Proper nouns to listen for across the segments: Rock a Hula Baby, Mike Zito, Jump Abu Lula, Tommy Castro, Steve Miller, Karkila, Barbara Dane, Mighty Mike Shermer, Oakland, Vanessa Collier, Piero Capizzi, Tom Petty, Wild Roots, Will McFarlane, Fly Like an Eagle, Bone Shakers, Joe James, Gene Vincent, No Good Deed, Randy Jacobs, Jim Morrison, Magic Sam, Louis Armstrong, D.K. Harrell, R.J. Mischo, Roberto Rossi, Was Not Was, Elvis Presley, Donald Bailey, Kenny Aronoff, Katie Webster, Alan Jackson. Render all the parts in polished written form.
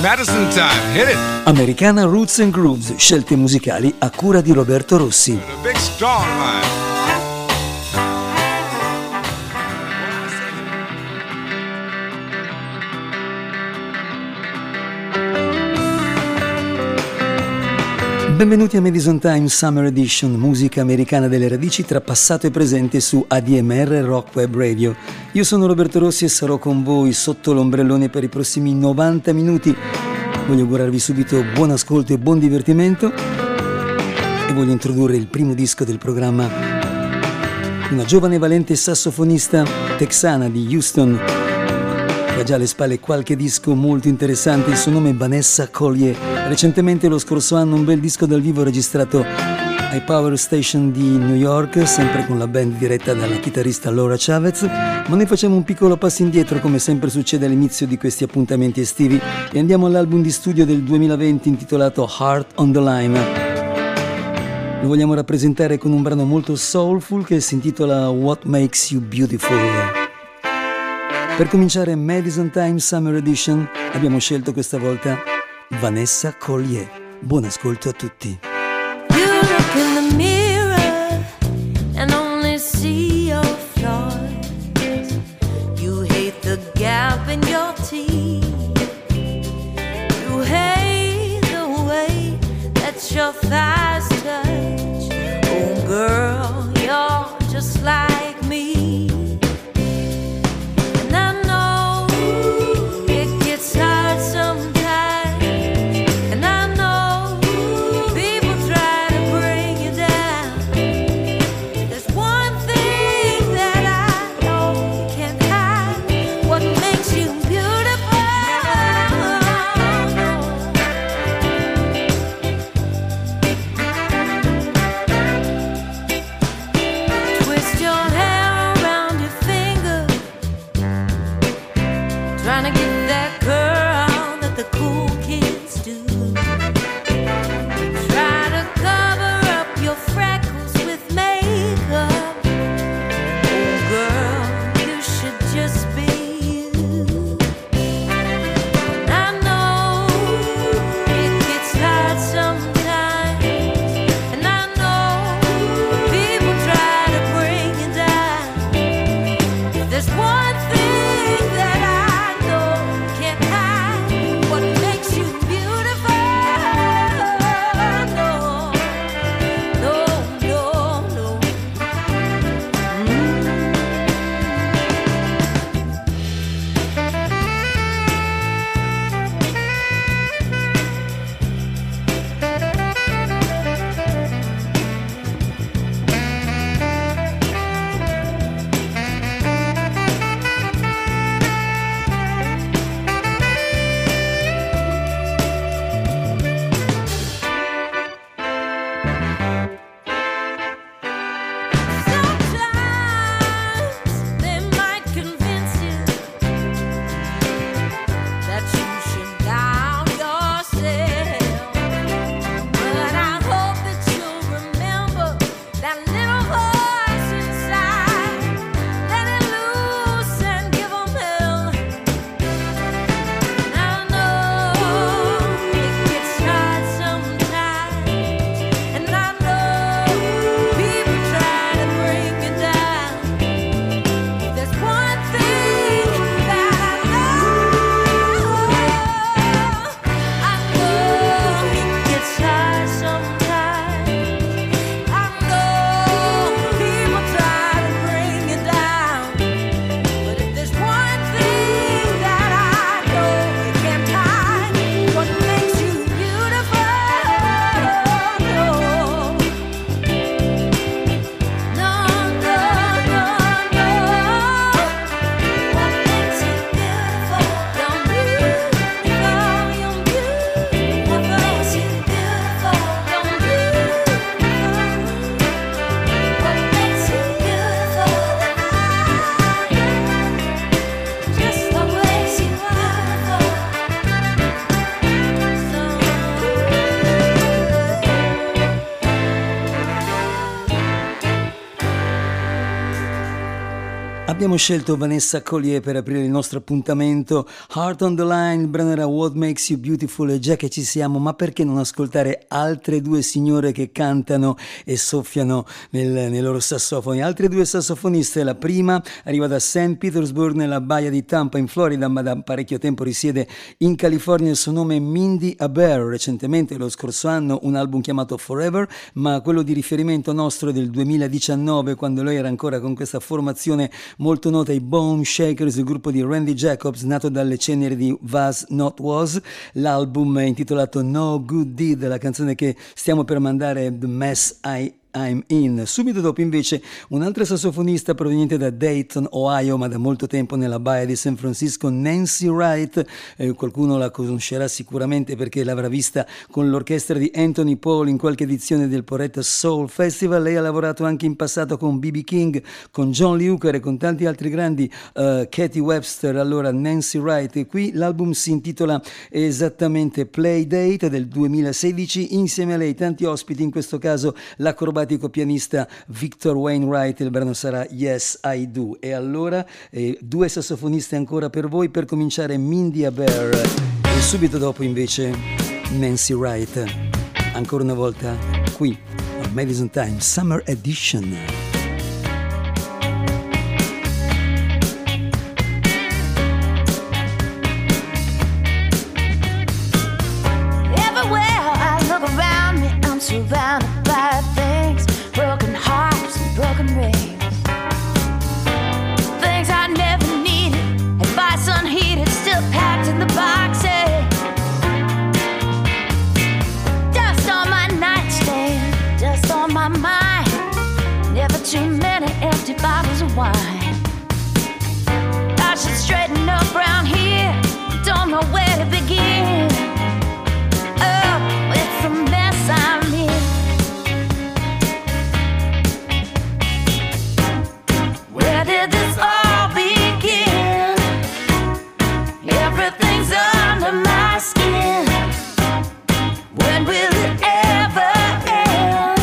It's Madison time. Hit it. Americana Roots and Grooves, scelte musicali a cura di Roberto Rossi. A big strong line. Benvenuti a Madison Time Summer Edition, musica americana delle radici tra passato e presente su ADMR Rock Web Radio. Io sono Roberto Rossi e sarò con voi sotto l'ombrellone per i prossimi 90 minuti. Voglio augurarvi subito buon ascolto e buon divertimento e voglio introdurre il primo disco del programma. Una giovane e valente sassofonista texana di Houston che ha già alle spalle qualche disco molto interessante. Il suo nome è Vanessa Collier. Recentemente, lo scorso anno, un bel disco dal vivo registrato ai Power Station di New York, sempre con la band diretta dalla chitarrista Laura Chavez, ma noi facciamo un piccolo passo indietro, come sempre succede all'inizio di questi appuntamenti estivi, e andiamo all'album di studio del 2020 intitolato Heart on the Line. Lo vogliamo rappresentare con un brano molto soulful che si intitola What Makes You Beautiful. Per cominciare Madison Time Summer Edition abbiamo scelto questa volta Vanessa Collier. Buon ascolto a tutti. You look in the mirror and only see your flaws. You hate the gap in your teeth. You hate the way that your thighs touch. Oh girl, you're just like me. And I know it gets hard sometimes. And I know people try to bring you down. Abbiamo scelto Vanessa Collier per aprire il nostro appuntamento. Heart on the Line, il brano era What Makes You Beautiful, e già che ci siamo, ma perché non ascoltare altre due signore che cantano e soffiano nei loro sassofoni? Altre due sassofoniste, la prima arriva da St. Petersburg nella baia di Tampa in Florida, ma da parecchio tempo risiede in California. Il suo nome è Mindy Abair. Recentemente, lo scorso anno, un album chiamato Forever, ma quello di riferimento nostro è del 2019, quando lei era ancora con questa formazione molto nota, i Bone Shakers, il gruppo di Randy Jacobs nato dalle ceneri di Was Not Was. L'album è intitolato No Good Deed, la canzone che stiamo per mandare è The Mess I'm In. Subito dopo invece un'altra sassofonista proveniente da Dayton, Ohio, ma da molto tempo nella baia di San Francisco, Nancy Wright. Qualcuno la conoscerà sicuramente perché l'avrà vista con l'orchestra di Anthony Paul in qualche edizione del Poretta Soul Festival. Lei ha lavorato anche in passato con BB King, con John Lee Hooker e con tanti altri grandi, Katie Webster. Allora Nancy Wright, e qui l'album si intitola esattamente Playdate del 2016. Insieme a lei tanti ospiti, in questo caso l'acrobatica pianista Victor Wainwright, il brano sarà Yes I Do. E allora due sassofoniste ancora per voi, per cominciare Mindy Abair e subito dopo invece Nancy Wright, ancora una volta qui a Madison Time Summer Edition. I should straighten up round here, don't know where to begin. Oh, it's a mess I'm in. Where did this all begin? Everything's under my skin. When will it ever end?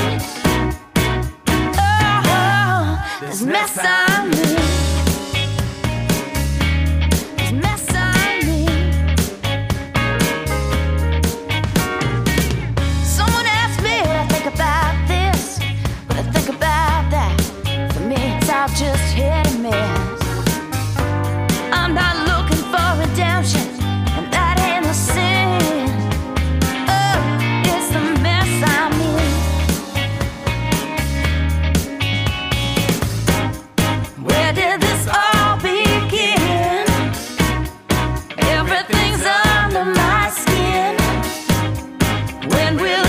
Oh, this mess I'm in. Will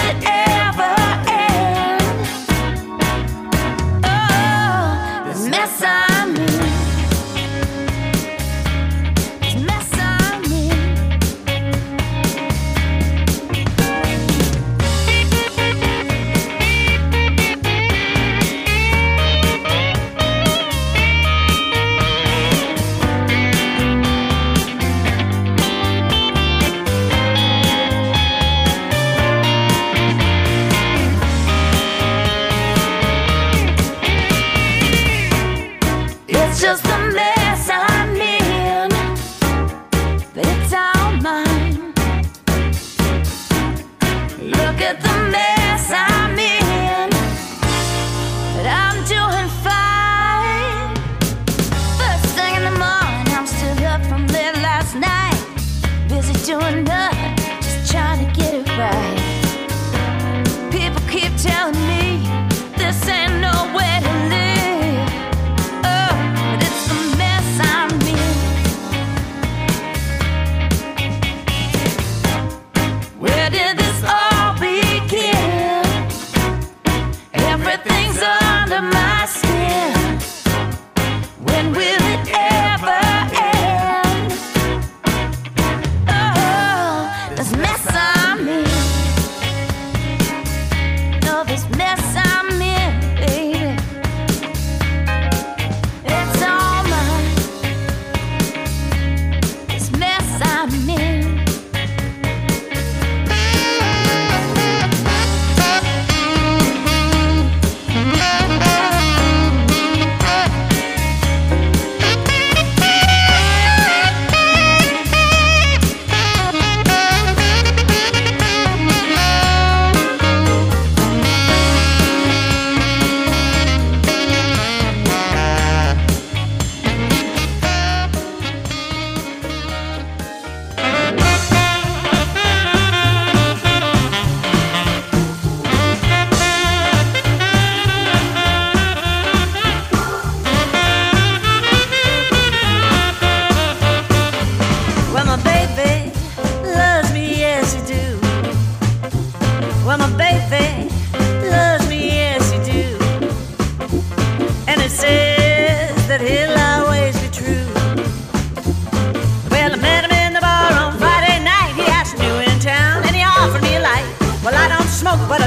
it ever end? Oh,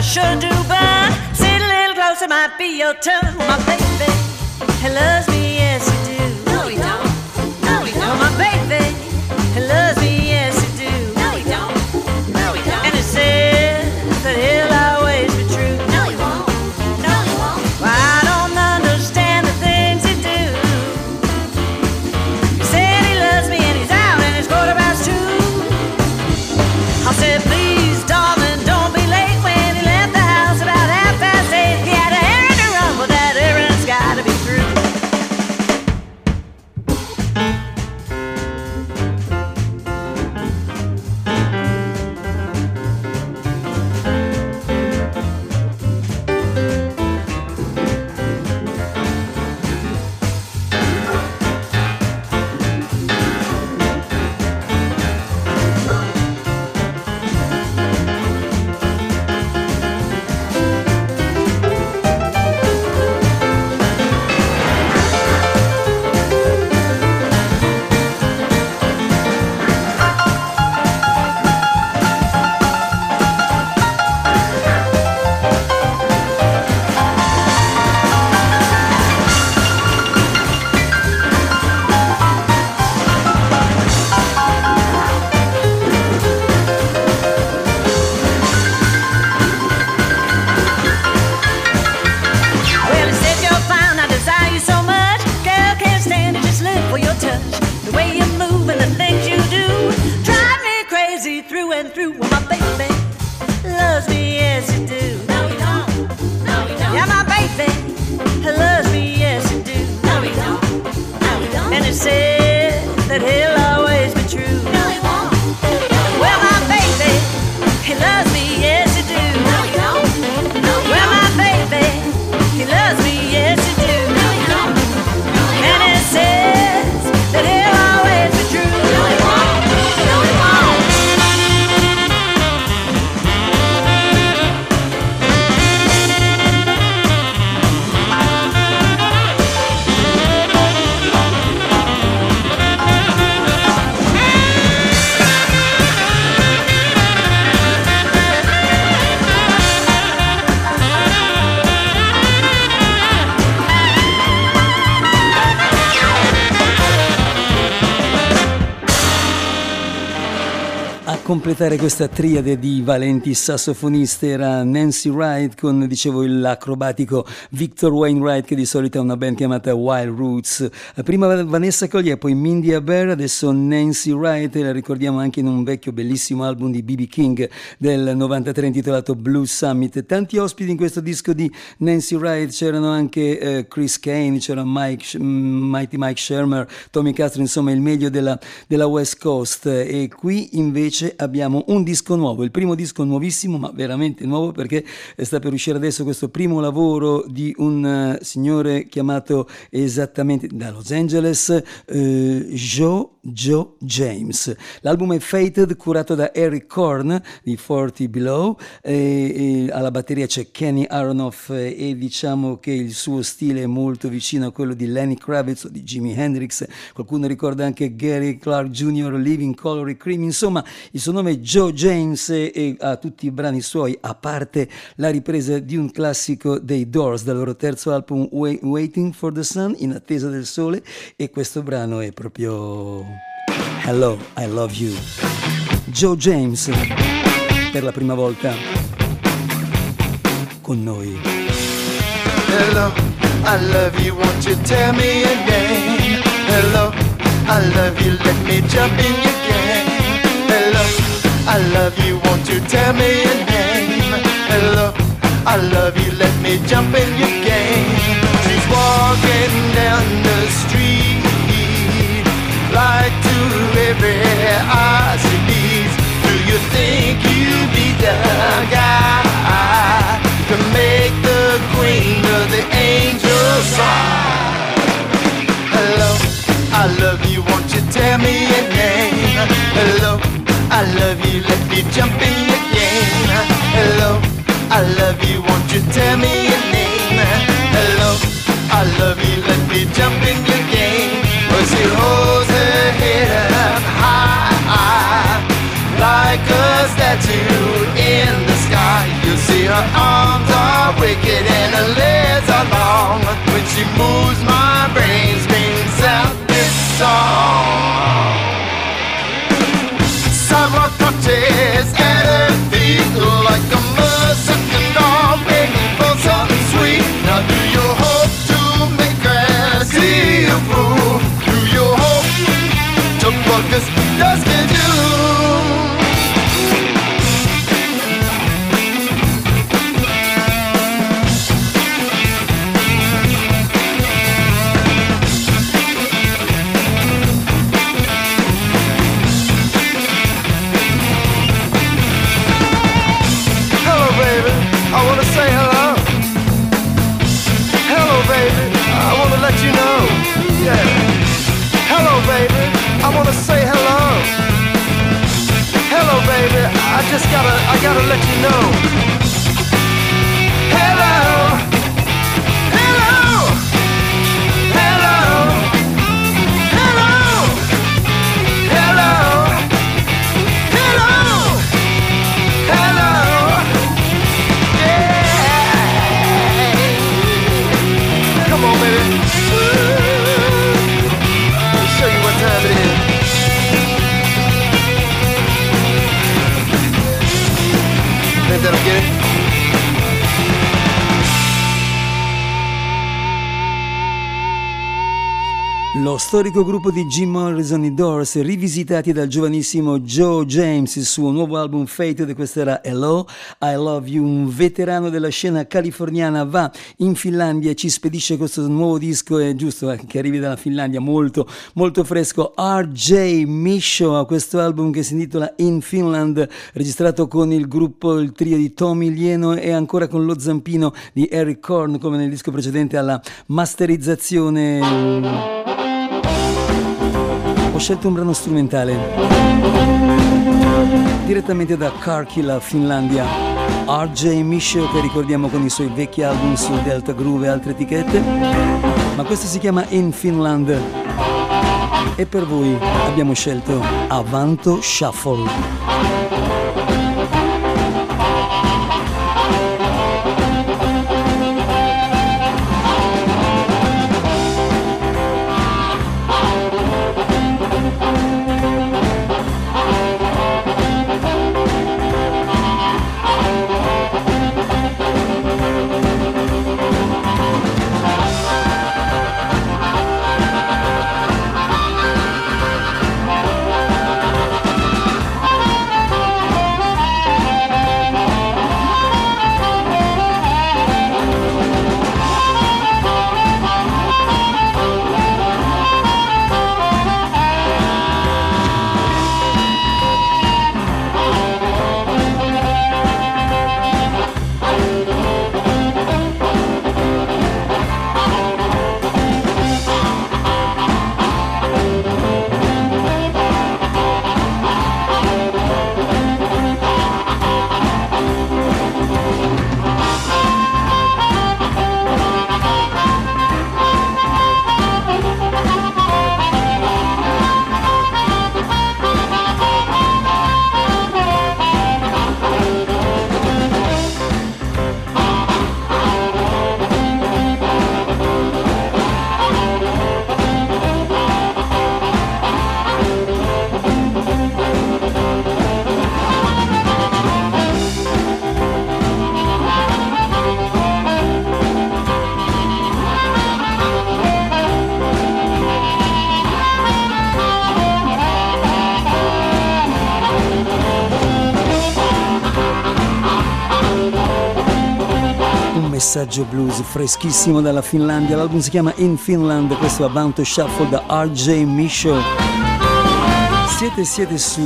should do by. Sit a little closer, might be your turn. My baby, he loves me, yes he do. No he don't, no he don't. My baby, he loves me, yes he do. No he don't, no he don't. And he says that he'll always be true. No he won't, no he won't. Well, I don't understand the things he do. He said he loves me and he's out and it's 2:15. I said please darling, completare questa triade di valenti sassofoniste era Nancy Wright con, dicevo, l'acrobatico Victor Wainwright, che di solito ha una band chiamata Wild Roots. Prima Vanessa Collier, poi Mindy Abair, adesso Nancy Wright, e la ricordiamo anche in un vecchio bellissimo album di BB King del 93 intitolato Blue Summit. Tanti ospiti in questo disco di Nancy Wright, c'erano anche Chris Kane, c'era Mighty Mike Shermer, Tommy Castro, insomma il meglio della West Coast. E qui invece abbiamo un disco nuovo, il primo disco nuovissimo, ma veramente nuovo, perché sta per uscire adesso questo primo lavoro di un signore chiamato esattamente da Los Angeles Joe James. L'album è Fated, curato da Eric Korn di 40 Below, e alla batteria c'è Kenny Aronoff, e diciamo che il suo stile è molto vicino a quello di Lenny Kravitz o di Jimi Hendrix, qualcuno ricorda anche Gary Clark Jr., Living Color e Cream, insomma il suo nome è Joe James e ha tutti i brani suoi, a parte la ripresa di un classico dei Doors dal loro terzo album Waiting for the Sun, in attesa del sole, e questo brano è proprio Hello, I Love You. Joe James per la prima volta con noi. Hello, I love you, won't you tell me your name? Hello, I love you, let me jump in your game. Hello, I love you, won't you tell me your name? Hello, I love you, let me jump in your game. She's walking down the street, light to every eye she leads. Do you think you'd be the guy to make the queen of the angels sigh? Hello, I love you, won't you tell me your name? Hello, I love you, let me jump in your game. Hello, I love you, won't you tell me your name? Hello, I love you, let me jump in your game. Well, she holds her head up high, like a statue in the sky. You see her arms moves my brain, brings out this song. Sidewalk touches at her feet like a motherfucking doll, making for something sweet. Now do you hope to make her see a fool? Do you hope to fuck this dust can do? I gotta let you know. Hello, hello, hello, hello, hello, hello, hello, yeah. Come on, baby. I'll show you what time it is. That'll get it. Lo storico gruppo di Jim Morrison, i Doors, rivisitati dal giovanissimo Joe James, il suo nuovo album Fated. Questo era Hello, I Love You. Un veterano della scena californiana va in Finlandia e ci spedisce questo nuovo disco, è giusto che arrivi dalla Finlandia, molto molto fresco. R.J. Mischo ha questo album che si intitola In Finland, registrato con il gruppo, il trio di Tommy Lieno e ancora con lo zampino di Eric Korn come nel disco precedente alla masterizzazione. Ho scelto un brano strumentale direttamente da Karkila, Finlandia. R.J. Mischo, che ricordiamo con i suoi vecchi album su Delta Groove e altre etichette, ma questo si chiama In Finland e per voi abbiamo scelto Avanto Shuffle. Messaggio blues freschissimo dalla Finlandia, l'album si chiama In Finland, questo è Avanto Shuffle da R.J. Mischo. Siete su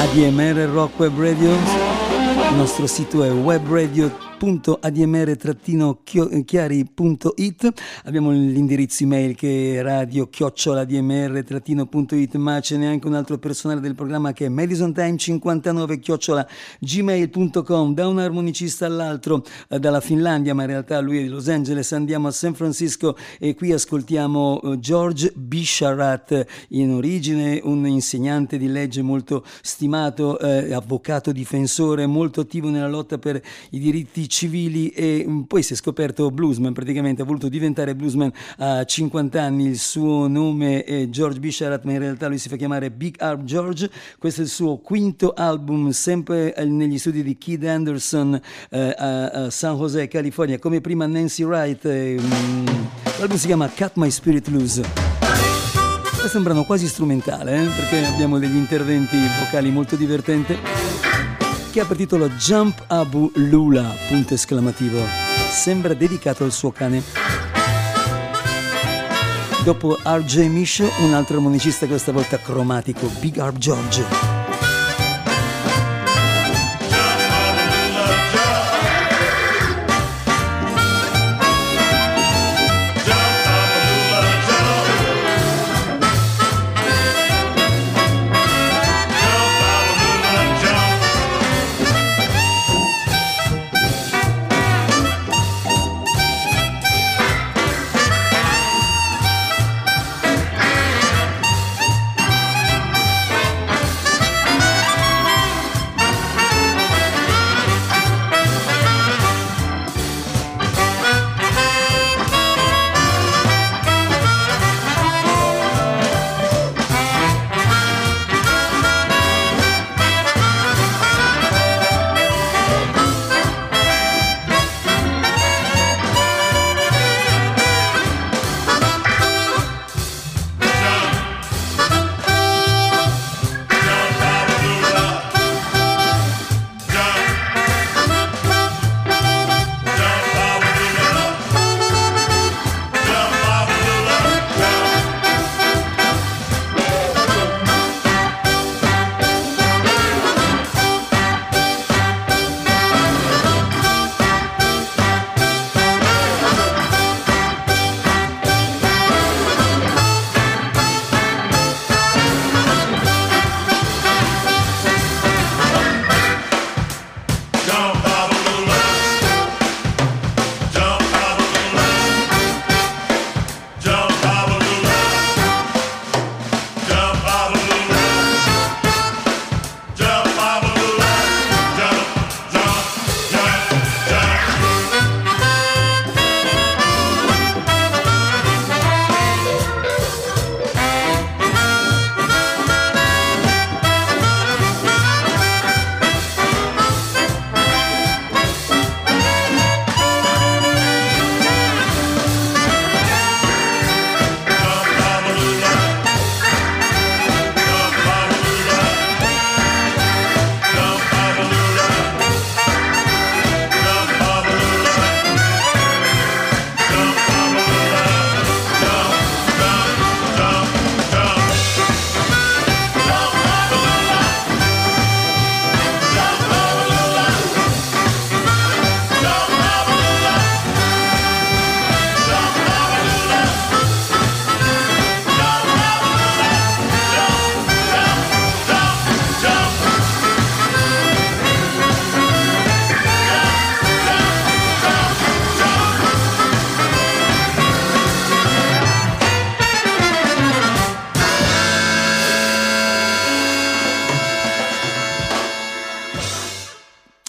ADMR Rock Web Radio, il nostro sito è webradio.admr-chiari.it, abbiamo l'indirizzo email che è radio@admr-it, ma ce n'è anche un altro personale del programma che è madisontime59@gmail.com. da un armonicista all'altro, dalla Finlandia ma in realtà lui è di Los Angeles, andiamo a San Francisco e qui ascoltiamo George Bisharat, in origine un insegnante di legge molto stimato, avvocato difensore, molto attivo nella lotta per i diritti civili e poi si è scoperto bluesman, praticamente ha voluto diventare bluesman a 50 anni, il suo nome è George Bisharat, ma in realtà lui si fa chiamare Big Harp George. Questo è il suo quinto album, sempre negli studi di Kid Anderson a San Jose, California, come prima Nancy Wright. L'album si chiama Cut My Spirit Loose. Questo è un brano quasi strumentale, perché abbiamo degli interventi vocali molto divertenti, che ha per titolo Jump Abu Lula, punto esclamativo. Sembra dedicato al suo cane. Dopo R.J. Mischo, un altro armonicista, questa volta cromatico, Big Harp George.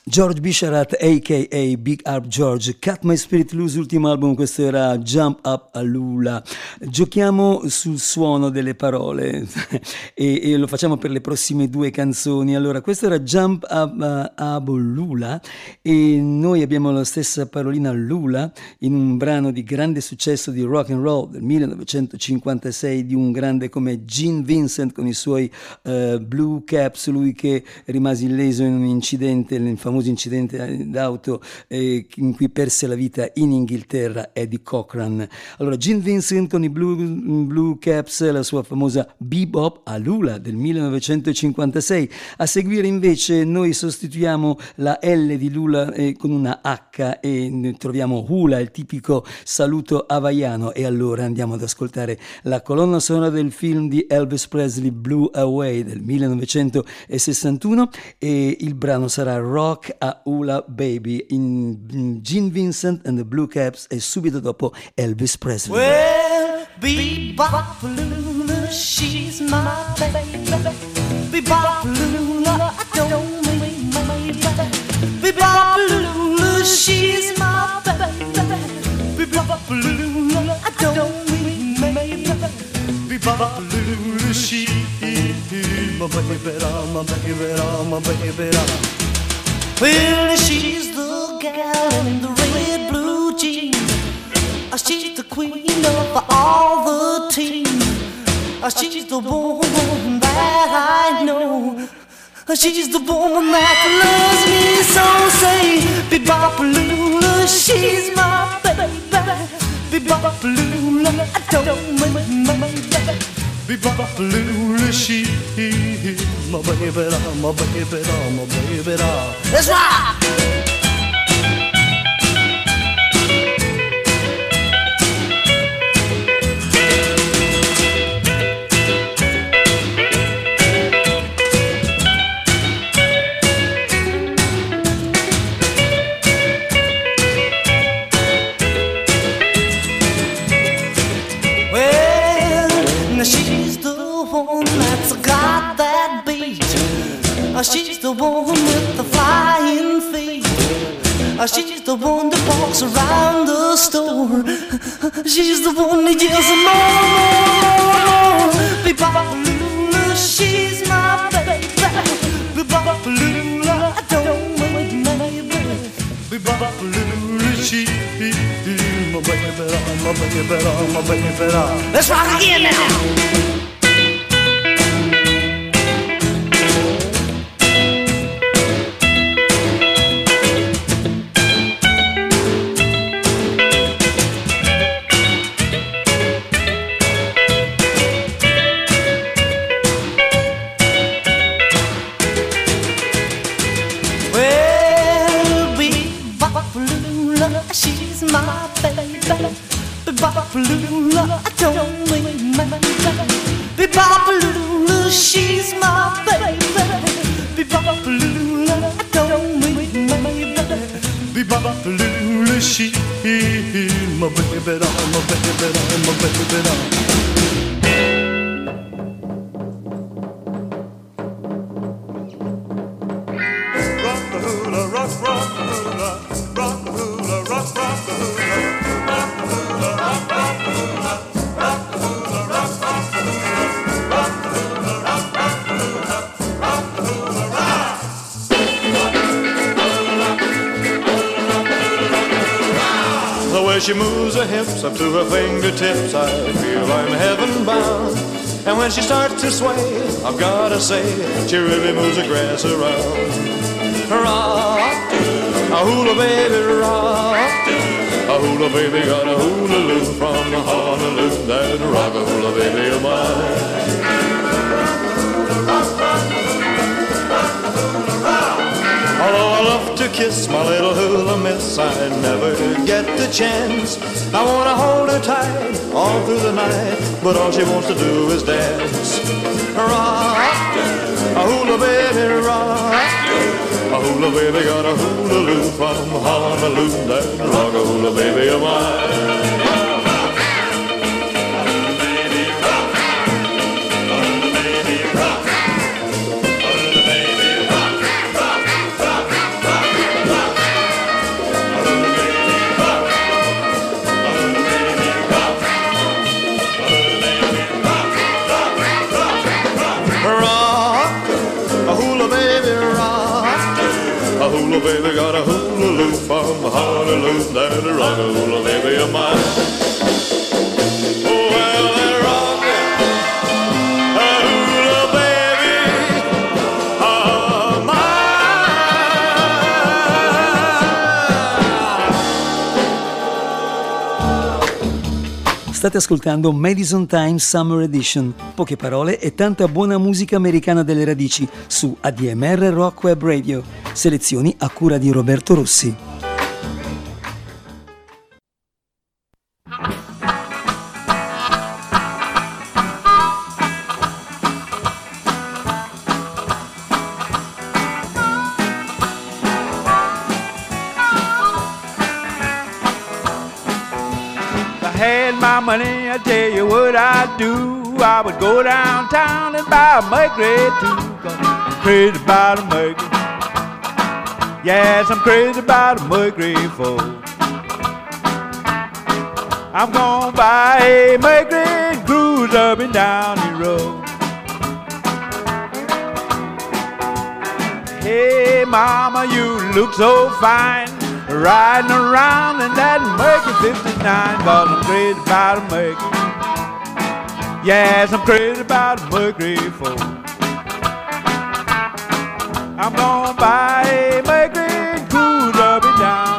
George Bisharat, a.k.a. Big Harp George, Cut My Spirit Loose, ultimo album, questo era Jump Up a Lula. Giochiamo sul suono delle parole e lo facciamo per le prossime due canzoni. Allora, questo era Jump Up Abu Lula e noi abbiamo la stessa parolina Lula in un brano di grande successo di rock and roll del 1956 di un grande come Gene Vincent con i suoi Blue Caps, lui che rimase illeso in un incidente, nel famoso incidente d'auto in cui perse la vita in Inghilterra Eddie Cochran. Allora Gene Vincent con i Blue Caps, la sua famosa Bebop a Lula del 1956. A seguire invece noi sostituiamo la L di Lula con una H e troviamo Hula, il tipico saluto hawaiano, e allora andiamo ad ascoltare la colonna sonora del film di Elvis Presley Blew Away del 1961 e il brano sarà Rock a Hula Baby in Gene Vincent and the Blue Caps e subito dopo Elvis Presley. Well, Bebop Lula, she's my baby. Bebop Lula, I don't mean my baby. Bebop Lula, 'cause she's my baby. I don't mean maybe. She is my baby, my baby, my baby. Well, she's the gal in the red blue jeans. She's the queen of all the teams. She's the woman that I know. She's the woman that loves me so. Say, Big Harp Lula, she's my baby. Big Harp Lula, I don't mind. Big Harp Lula, she's my baby, my baby, my baby. That's right. She's the one with the flying feet. She's the one that walks around the store. She's the one that yells more. Big Harp Lula, she's my baby. Big Harp Lula, I don't mind my baby. Big Harp Lula, she's my baby, my baby, my baby. Let's rock again now. She moves her hips up to her fingertips. I feel I'm heaven bound. And when she starts to sway, I've gotta say, she really moves the grass around. Rock a hula baby, rock a hula baby, got a hula loop from Honolulu. That rock a hula baby of mine. Although I love to kiss my little hula miss, I never get the chance. I want to hold her tight all through the night, but all she wants to do is dance. Rock a hula baby, rock a hula baby, got a hula loop from Honolulu. That rock a hula baby of mine. Baby, got a hula loop from Honolulu. That rock a hula baby of mine. Oh, well, that rock a hula baby of mine. State ascoltando Madison Time Summer Edition. Poche parole e tanta buona musica americana delle radici su ADMR Rock Web Radio. Selezioni a cura di Roberto Rossi. If I had my money, I'd tell you what I'd do. I would go downtown and buy a Mercury too. I'm crazy about a Mercury. Yes, I'm crazy about a Mercury Fool. I'm gonna buy a Mercury and cruise up and down the road. Hey mama, you look so fine, riding around in that Mercury 59, cause I'm crazy about a Mercury. Yes, I'm crazy about a Mercury Fool. I'm gonna buy a Mercury and cruise up and down.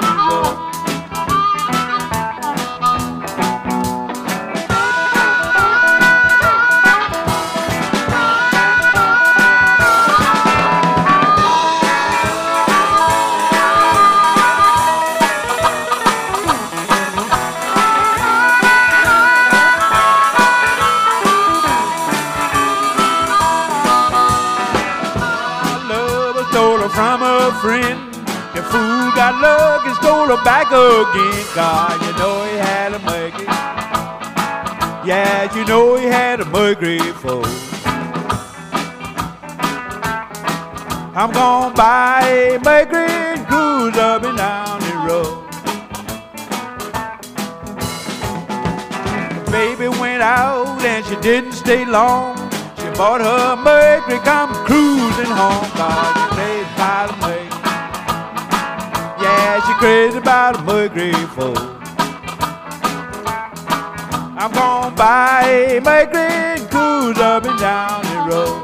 Friend, the fool got luck and stole her back again. God, you know he had a Mercury. Yeah, you know he had a Mercury Fool. I'm gonna buy a Mercury and cruise up and down the road. The baby went out and she didn't stay long. She bought her Mercury, come cruising home. God, you played by the Mercury. Yeah, she crazy about a Mercury Fool. I'm gonna buy a Mercury and cruise up and down the road.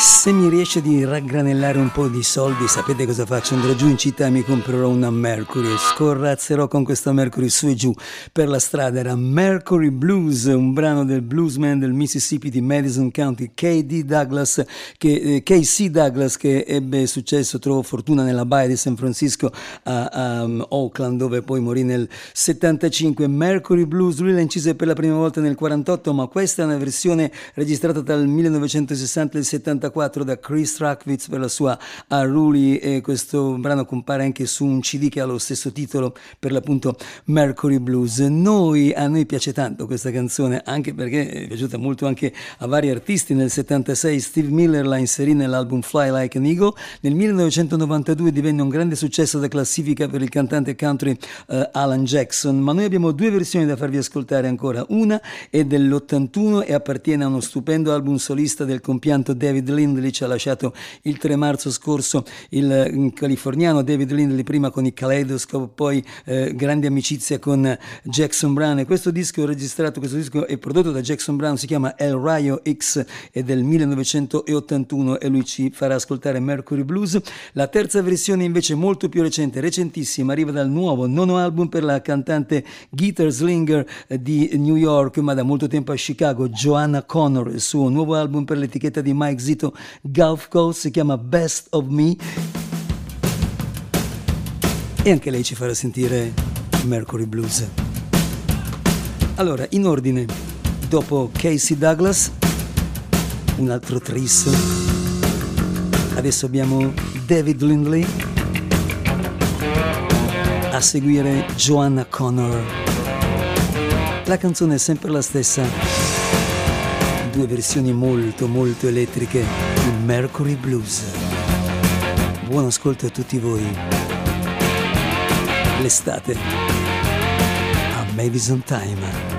Se mi riesce di raggranellare un po' di soldi, sapete cosa faccio? Andrò giù in città e mi comprerò una Mercury, scorrazzerò con questa Mercury su e giù per la strada. Era Mercury Blues, un brano del bluesman del Mississippi di Madison County, K.C. Douglas, che ebbe successo, trovò fortuna nella baia di San Francisco a Oakland, dove poi morì nel 75. Mercury Blues, lui la incise per la prima volta nel 48, ma questa è una versione registrata dal 1960 al 74 da Chris Rackwitz per la sua Aruli, e questo brano compare anche su un CD che ha lo stesso titolo, per l'appunto Mercury Blues. A noi piace tanto questa canzone, anche perché è piaciuta molto anche a vari artisti. Nel 76 Steve Miller la inserì nell'album Fly Like an Eagle, nel 1992 divenne un grande successo da classifica per il cantante country Alan Jackson, ma noi abbiamo due versioni da farvi ascoltare ancora. Una è dell'81 e appartiene a uno stupendo album solista del compianto David Lindley. Ci ha lasciato il 3 marzo scorso il californiano David Lindley, prima con i Kaleidoscope, poi grande amicizia con Jackson Brown, e questo disco è prodotto da Jackson Brown, si chiama El Rayo X, è del 1981 e lui ci farà ascoltare Mercury Blues. La terza versione invece molto più recentissima, arriva dal nuovo nono album per la cantante Guitar Slinger di New York, ma da molto tempo a Chicago, Joanna Connor. Il suo nuovo album per l'etichetta di Mike Zito Gulf Coast si chiama Best of Me, e anche lei ci farà sentire Mercury Blues. Allora, in ordine, dopo K.C. Douglas un altro tris, adesso abbiamo David Lindley, a seguire Joanna Connor. La canzone è sempre la stessa, due versioni molto molto elettriche di Mercury Blues. Buon ascolto a tutti voi. L'estate a Madison Time.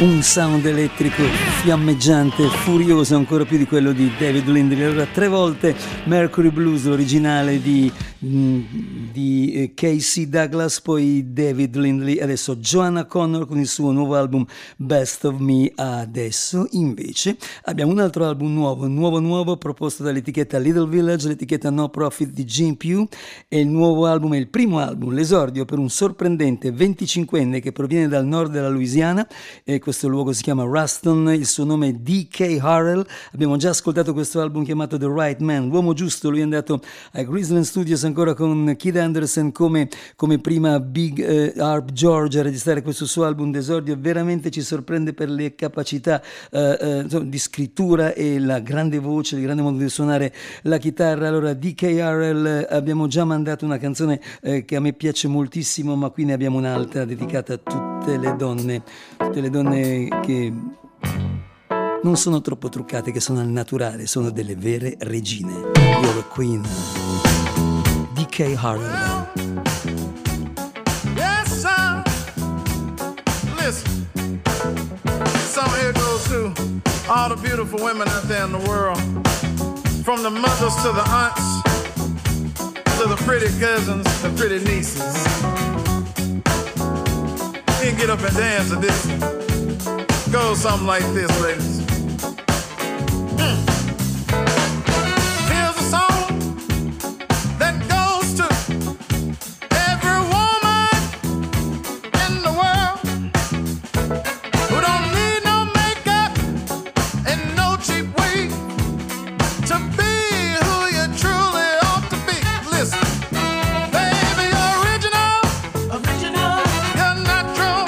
Un sound elettrico fiammeggiante, furioso ancora più di quello di David Lindley. Allora, 3 volte Mercury Blues, l'originale di K.C. Douglas, poi David Lindley, adesso Joanna Connor con il suo nuovo album Best of Me. Adesso invece abbiamo un altro album nuovo proposto dall'etichetta Little Village, l'etichetta No Profit di Jim Pugh, e il nuovo album è il primo album, l'esordio per un sorprendente 25enne che proviene dal nord della Louisiana, e questo luogo si chiama Ruston, il suo nome è D.K. Harrell. Abbiamo già ascoltato questo album chiamato The Right Man, l'uomo giusto. Lui è andato ai Graceland Studios ancora con Kid Anderson come prima Big Harp George a registrare questo suo album d'esordio. Veramente ci sorprende per le capacità di scrittura e la grande voce, il grande modo di suonare la chitarra. Allora, D.K. Harrell, abbiamo già mandato una canzone che a me piace moltissimo, ma qui ne abbiamo un'altra dedicata a tutte le donne che non sono troppo truccate, che sono al naturale, sono delle vere regine. You're a queen. D.K. Harrell. Yes, sir. Listen. Some here goes to all the beautiful women out there in the world. From the mothers to the aunts, to the pretty cousins, the pretty nieces. You can get up and dance at this. Goes something like this, ladies. Here's a song that goes to every woman in the world who don't need no makeup and no cheap wig to be who you truly ought to be. Listen, baby, you're original. You're natural. You're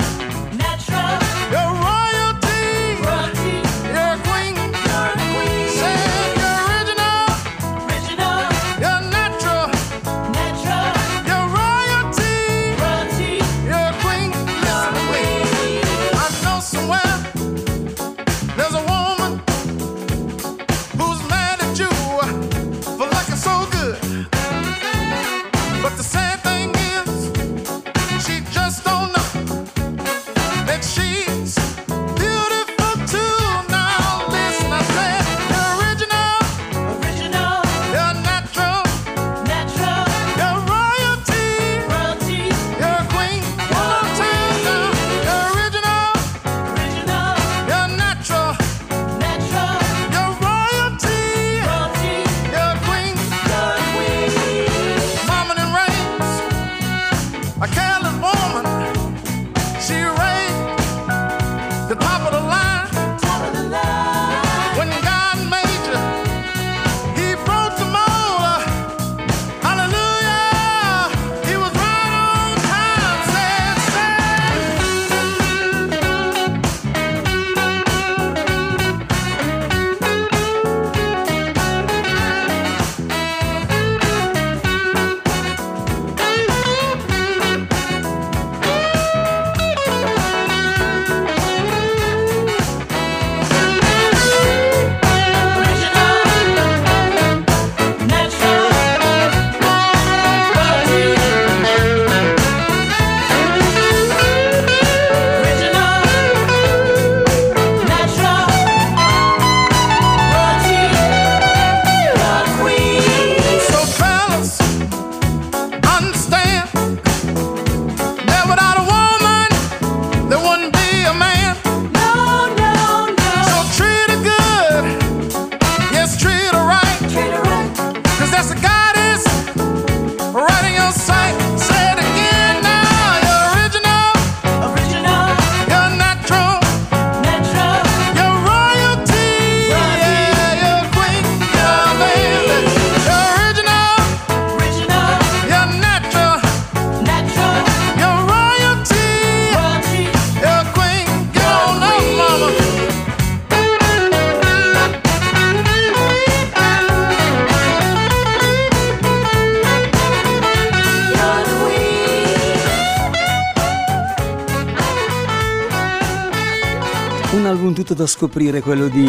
da scoprire quello di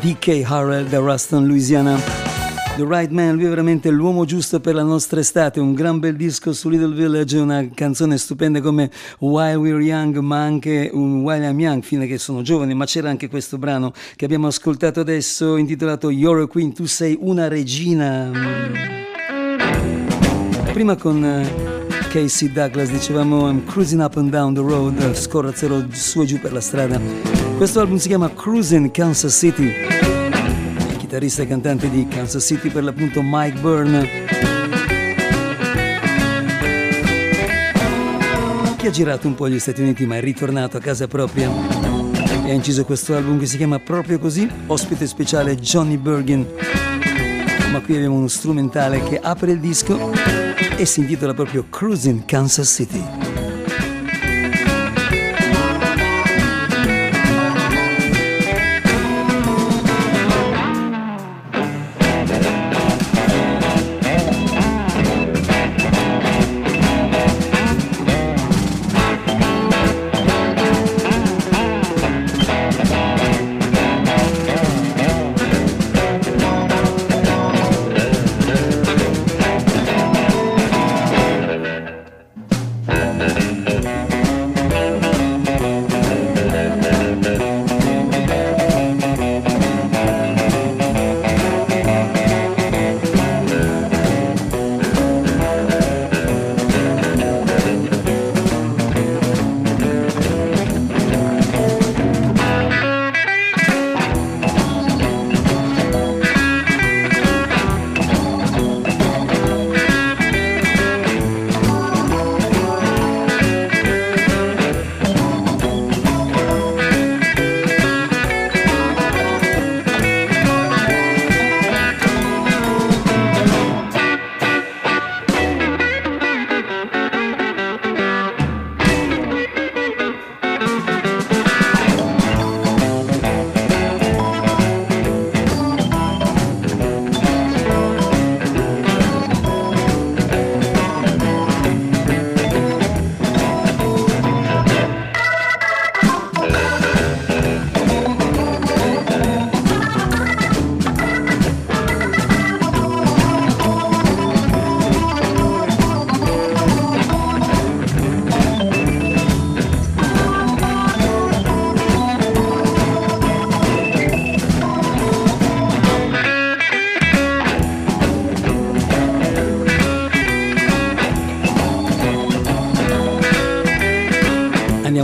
D.K. Harrell da Ruston, Louisiana. The Right Man, lui è veramente l'uomo giusto per la nostra estate, un gran bel disco su Little Village, una canzone stupenda come While We're Young, ma anche un While I'm Young, fino a che sono giovane, ma c'era anche questo brano che abbiamo ascoltato adesso intitolato You're a Queen, tu sei una regina. Prima con K.C. Douglas dicevamo I'm cruising up and down the road, scorrazzerò su e giù per la strada. Questo album si chiama Cruising Kansas City. Chitarrista e cantante di Kansas City per l'appunto Mike Byrne, che ha girato un po' gli Stati Uniti ma è ritornato a casa propria e ha inciso questo album che si chiama proprio così, ospite speciale Johnny Bergen, ma qui abbiamo uno strumentale che apre il disco e si intitola proprio Cruising Kansas City.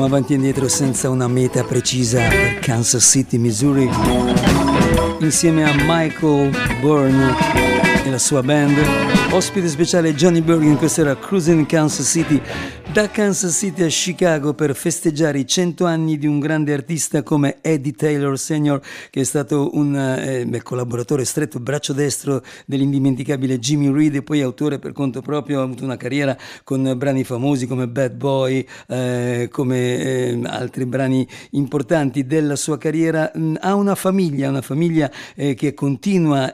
Avanti e indietro senza una meta precisa per Kansas City, Missouri, insieme a Michael Byrne e la sua band, ospite speciale Johnny Bergen. Questo era Cruising Kansas City. Da Kansas City a Chicago per festeggiare i 100 anni di un grande artista come Eddie Taylor Sr., che è stato un collaboratore stretto, braccio destro dell'indimenticabile Jimmy Reed e poi autore per conto proprio, ha avuto una carriera con brani famosi come Bad Boy, come altri brani importanti della sua carriera. Ha una famiglia che continua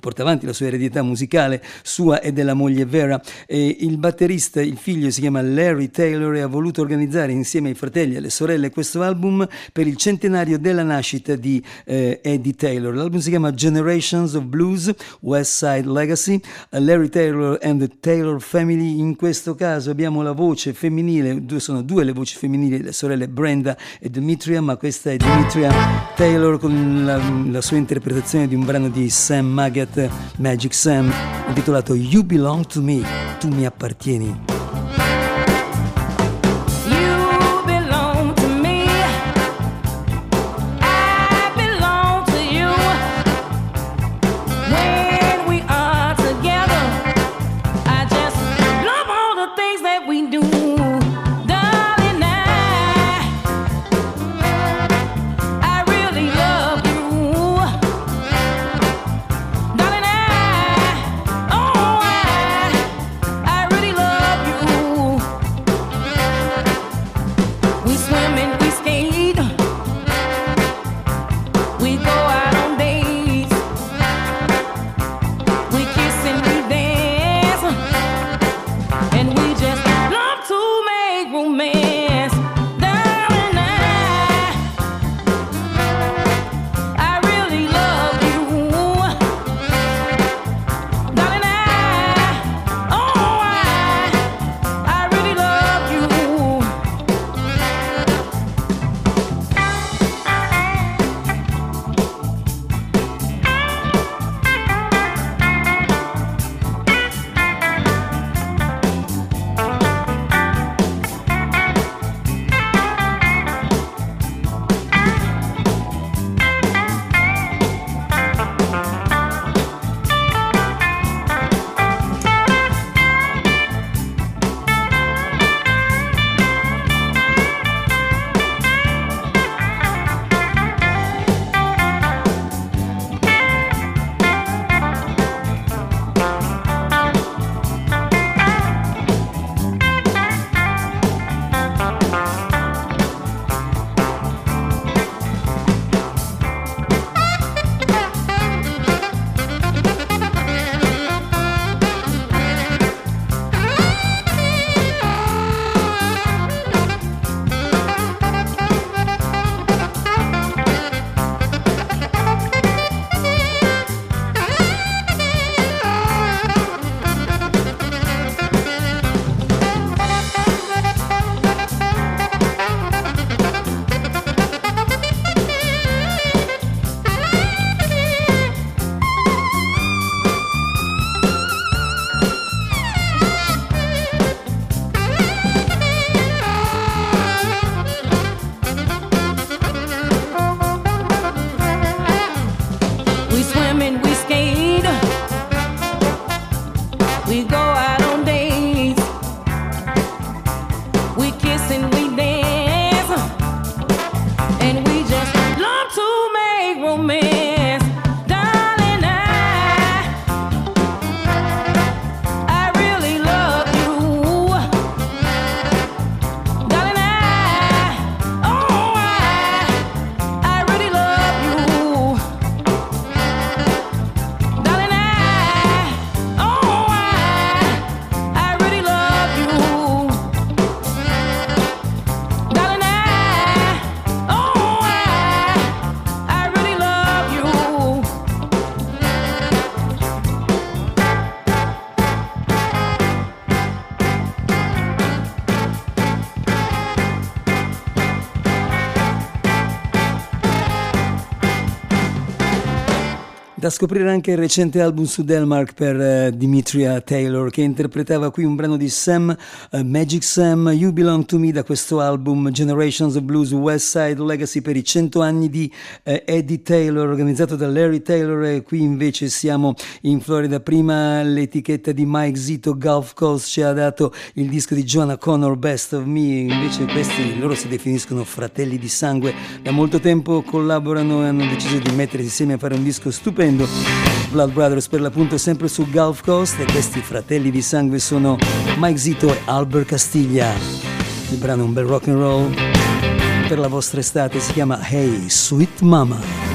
porta avanti la sua eredità musicale, sua e della moglie Vera. Il batterista, il figlio, si chiama Larry Taylor e ha voluto organizzare insieme ai fratelli e alle sorelle questo album per il centenario della nascita di Eddie Taylor. L'album si chiama Generations of Blues, West Side Legacy, Larry Taylor and the Taylor Family. In questo caso abbiamo la voce femminile, sono due le voci femminili, le sorelle Brenda e Demetria, ma questa è Demetria Taylor con la sua interpretazione di un brano di Sam Maggot, Magic Sam, intitolato You Belong to Me, tu mi appartieni. You belong to me, I belong to you. When we are together, I just love all the things that we do. Darling, I really love you. Darling, I really love you. Da scoprire anche il recente album su Delmark per Demetria Taylor, che interpretava qui un brano di Sam, Magic Sam, You Belong to Me, da questo album Generations of Blues West Side Legacy per i 100 anni di Eddie Taylor, organizzato da Larry Taylor. E qui invece siamo in Florida. Prima l'etichetta di Mike Zito, Gulf Coast, ci ha dato il disco di Joanna Connor, Best of Me. Invece questi, loro si definiscono fratelli di sangue, da molto tempo collaborano e hanno deciso di mettersi insieme a fare un disco stupendo. Blood Brothers per l'appunto, sempre su Gulf Coast, e questi fratelli di sangue sono Mike Zito e Albert Castiglia. Il brano è un bel rock and roll per la vostra estate, si chiama Hey Sweet Mama.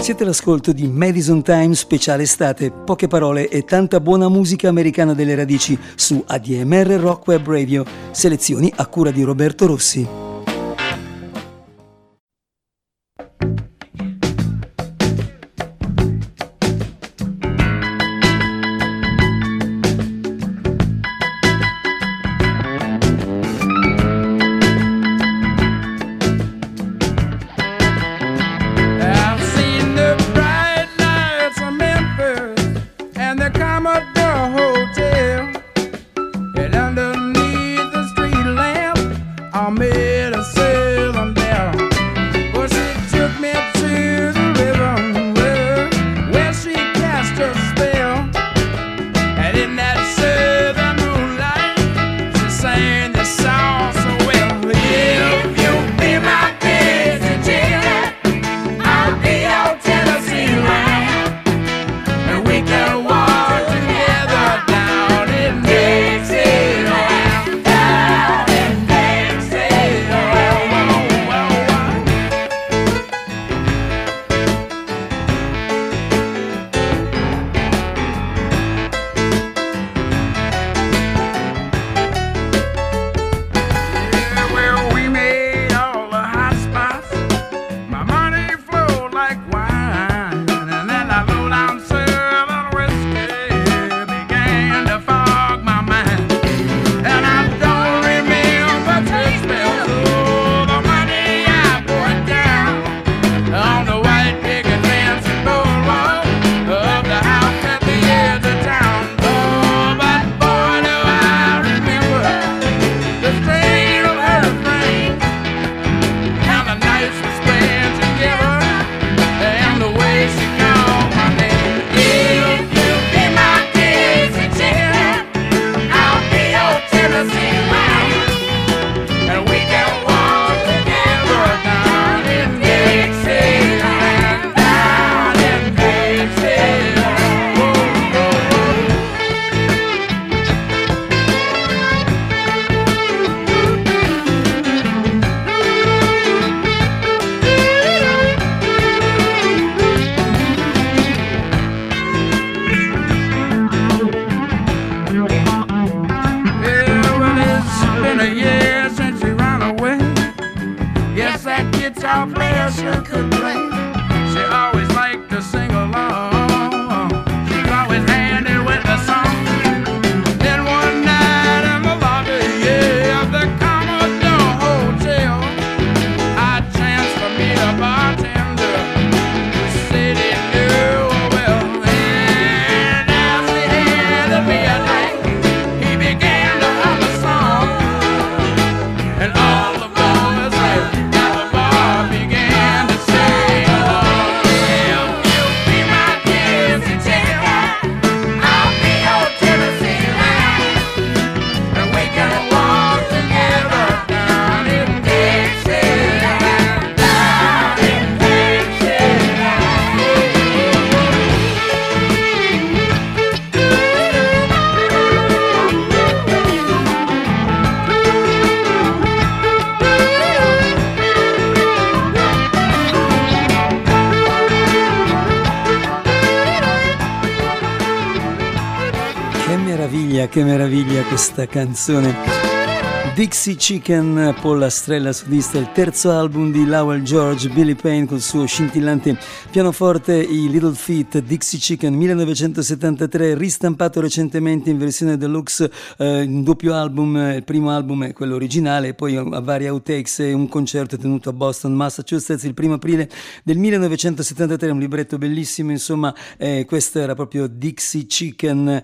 Siete all'ascolto di Madison Time, speciale estate, poche parole e tanta buona musica americana delle radici su ADMR Rock Web Radio, selezioni a cura di Roberto Rossi. Amen. guitar player she could play. She always liked to sing along. Che meraviglia questa canzone. Dixie Chicken, Pollastrella sudista, il terzo album di Lowell George. Billy Payne col suo scintillante pianoforte, i Little Feat, Dixie Chicken 1973, ristampato recentemente in versione deluxe, in doppio album. Il primo album è quello originale, poi a vari outtakes e un concerto tenuto a Boston, Massachusetts, il primo aprile del 1973, un libretto bellissimo, insomma, questo era proprio Dixie Chicken.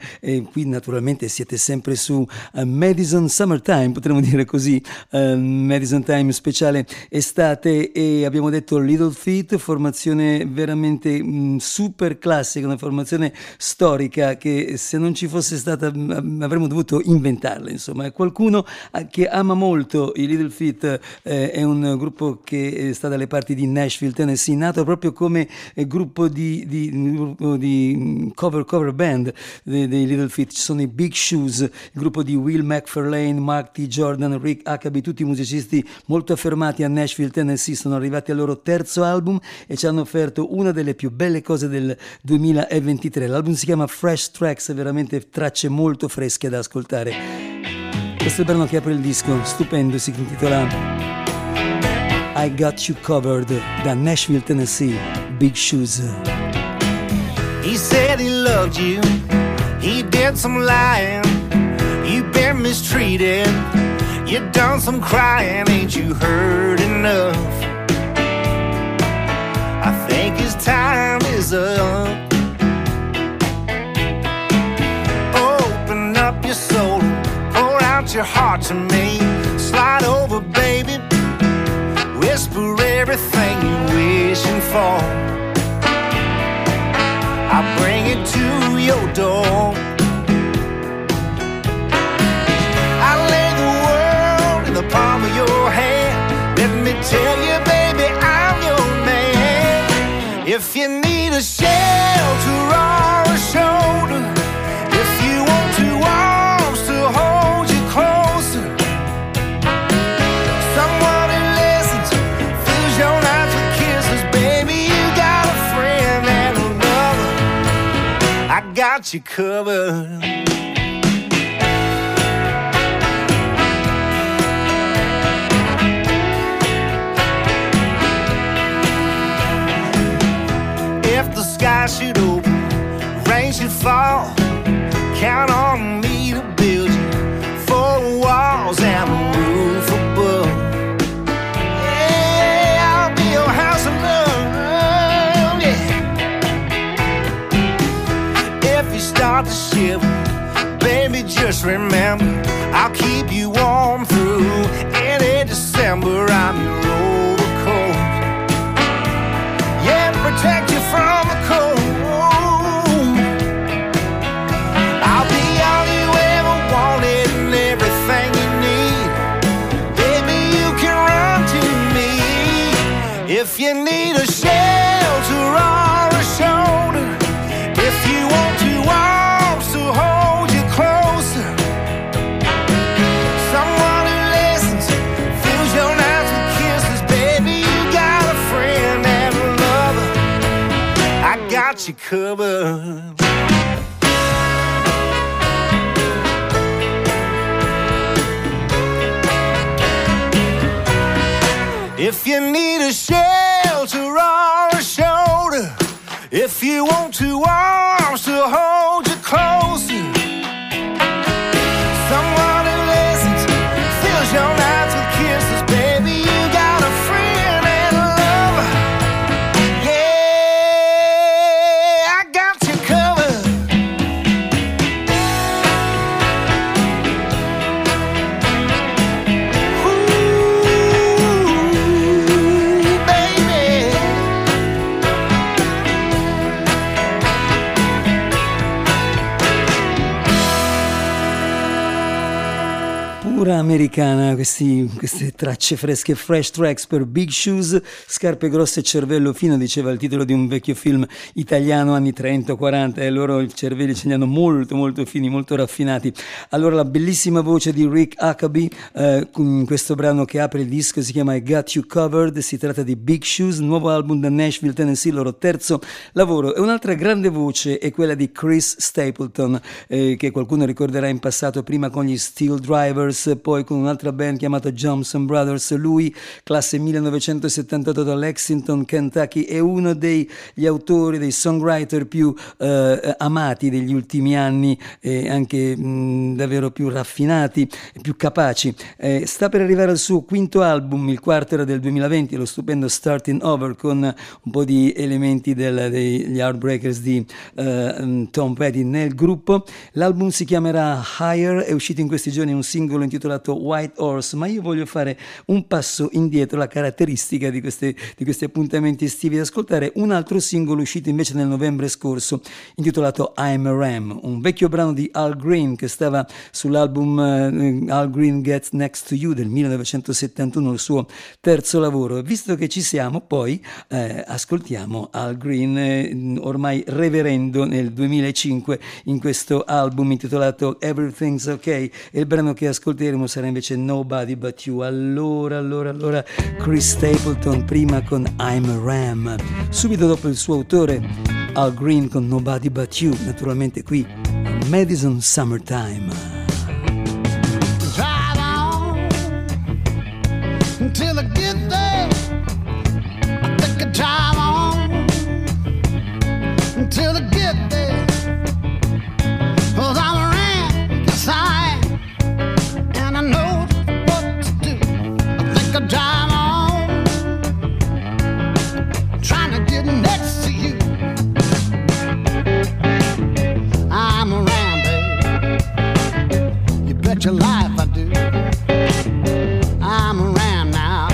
Qui naturalmente siete sempre su Madison Summertime, potremmo dire così, Madison Time speciale estate, e abbiamo detto Little Feat, formazione veramente super classica, una formazione storica che se non ci fosse stata avremmo dovuto inventarla, insomma. Qualcuno che ama molto i Little Feat, è un gruppo che sta dalle parti di Nashville, Tennessee, nato proprio come gruppo di cover band dei Little Feat. Ci sono i Big Shoes, il gruppo di Will McFarlane, Mark T. Jordan, Rick Huckabee, tutti musicisti molto affermati a Nashville, Tennessee. Sono arrivati al loro terzo album e ci hanno offerto una delle più belle cose del 2023. L'album si chiama Fresh Tracks, veramente tracce molto fresche da ascoltare. Questo è il brano che apre il disco, stupendo, si intitola I Got You Covered, da Nashville, Tennessee, Big Shoes. He said he loved you, he did some lying, you've been mistreated, you done some crying, ain't you heard enough? I think his time is up. Open up your soul, pour out your heart to me, slide over baby, whisper everything you're wishing for, I'll bring it to your door. Palm of your hand, let me tell you, baby, I'm your man. If you need a shelter or a shoulder, if you want two arms to hold you closer, someone who listens, fills your nights with kisses, baby, you got a friend and a lover, I got you covered. Sky should open, rain should fall, count on me to build you four walls and a roof above. Yeah, I'll be your house of love, yeah. If you start to shiver, baby, just remember, I'll keep you warm through any December. I'm your overcoat, yeah, protect you from the cold. I'll be all you ever wanted and everything you need, baby, you can run to me. If you need a shelter or a shoulder, if you want two arms to hold you closer, someone who listens, fills your nights with kisses, baby, you got a friend and a lover, I got you covered. If you need a shelter or a shoulder, if you want two arms to hold you closer, someone who listens, fills your nights with kisses, baby, you got a friend and a lover. Yeah, I got you covered. Ooh, baby. Pura americana, queste tracce fresche, fresh tracks per Big Shoes, scarpe grosse e cervello fino, diceva il titolo di un vecchio film italiano anni 30 o 40, e loro i cervelli ce li hanno molto molto fini, molto raffinati. Allora la bellissima voce di Rick Huckabee con questo brano che apre il disco, si chiama I Got You Covered, si tratta di Big Shoes, nuovo album da Nashville, Tennessee, loro terzo lavoro. E un'altra grande voce è quella di Chris Stapleton, che qualcuno ricorderà in passato, prima con gli Steel Drivers, poi con un'altra band chiamata Johnson Brothers. Lui, classe 1978 da Lexington, Kentucky, è uno degli autori, dei songwriter più amati degli ultimi anni, e anche davvero più raffinati, più capaci. Sta per arrivare al suo quinto album, il quarto era del 2020, lo stupendo Starting Over, con un po' di elementi degli Heartbreakers di Tom Petty nel gruppo. L'album si chiamerà Higher, è uscito in questi giorni un singolo intitolato White Horse, ma io voglio fare un passo indietro, la caratteristica di questi appuntamenti estivi, ad ascoltare un altro singolo uscito invece nel novembre scorso, intitolato I'm a Ram, un vecchio brano di Al Green che stava sull'album Al Green Gets Next to You del 1971, il suo terzo lavoro. E visto che ci siamo, poi ascoltiamo Al Green, ormai reverendo, nel 2005 in questo album intitolato Everything's Okay, e il brano che ascolteremo sarà invece Nobody But You. Allora Chris Stapleton prima con I'm a Ram, subito dopo il suo autore Al Green con Nobody But You, naturalmente qui Madison Summertime. Drive on until I get there, I think I drive on until I get there, 'cause I'm a ram, yes I am, and I know what to do. I think I drive on, trying to get next to you. I'm a ram, baby, you bet your life I do. I'm a ram now,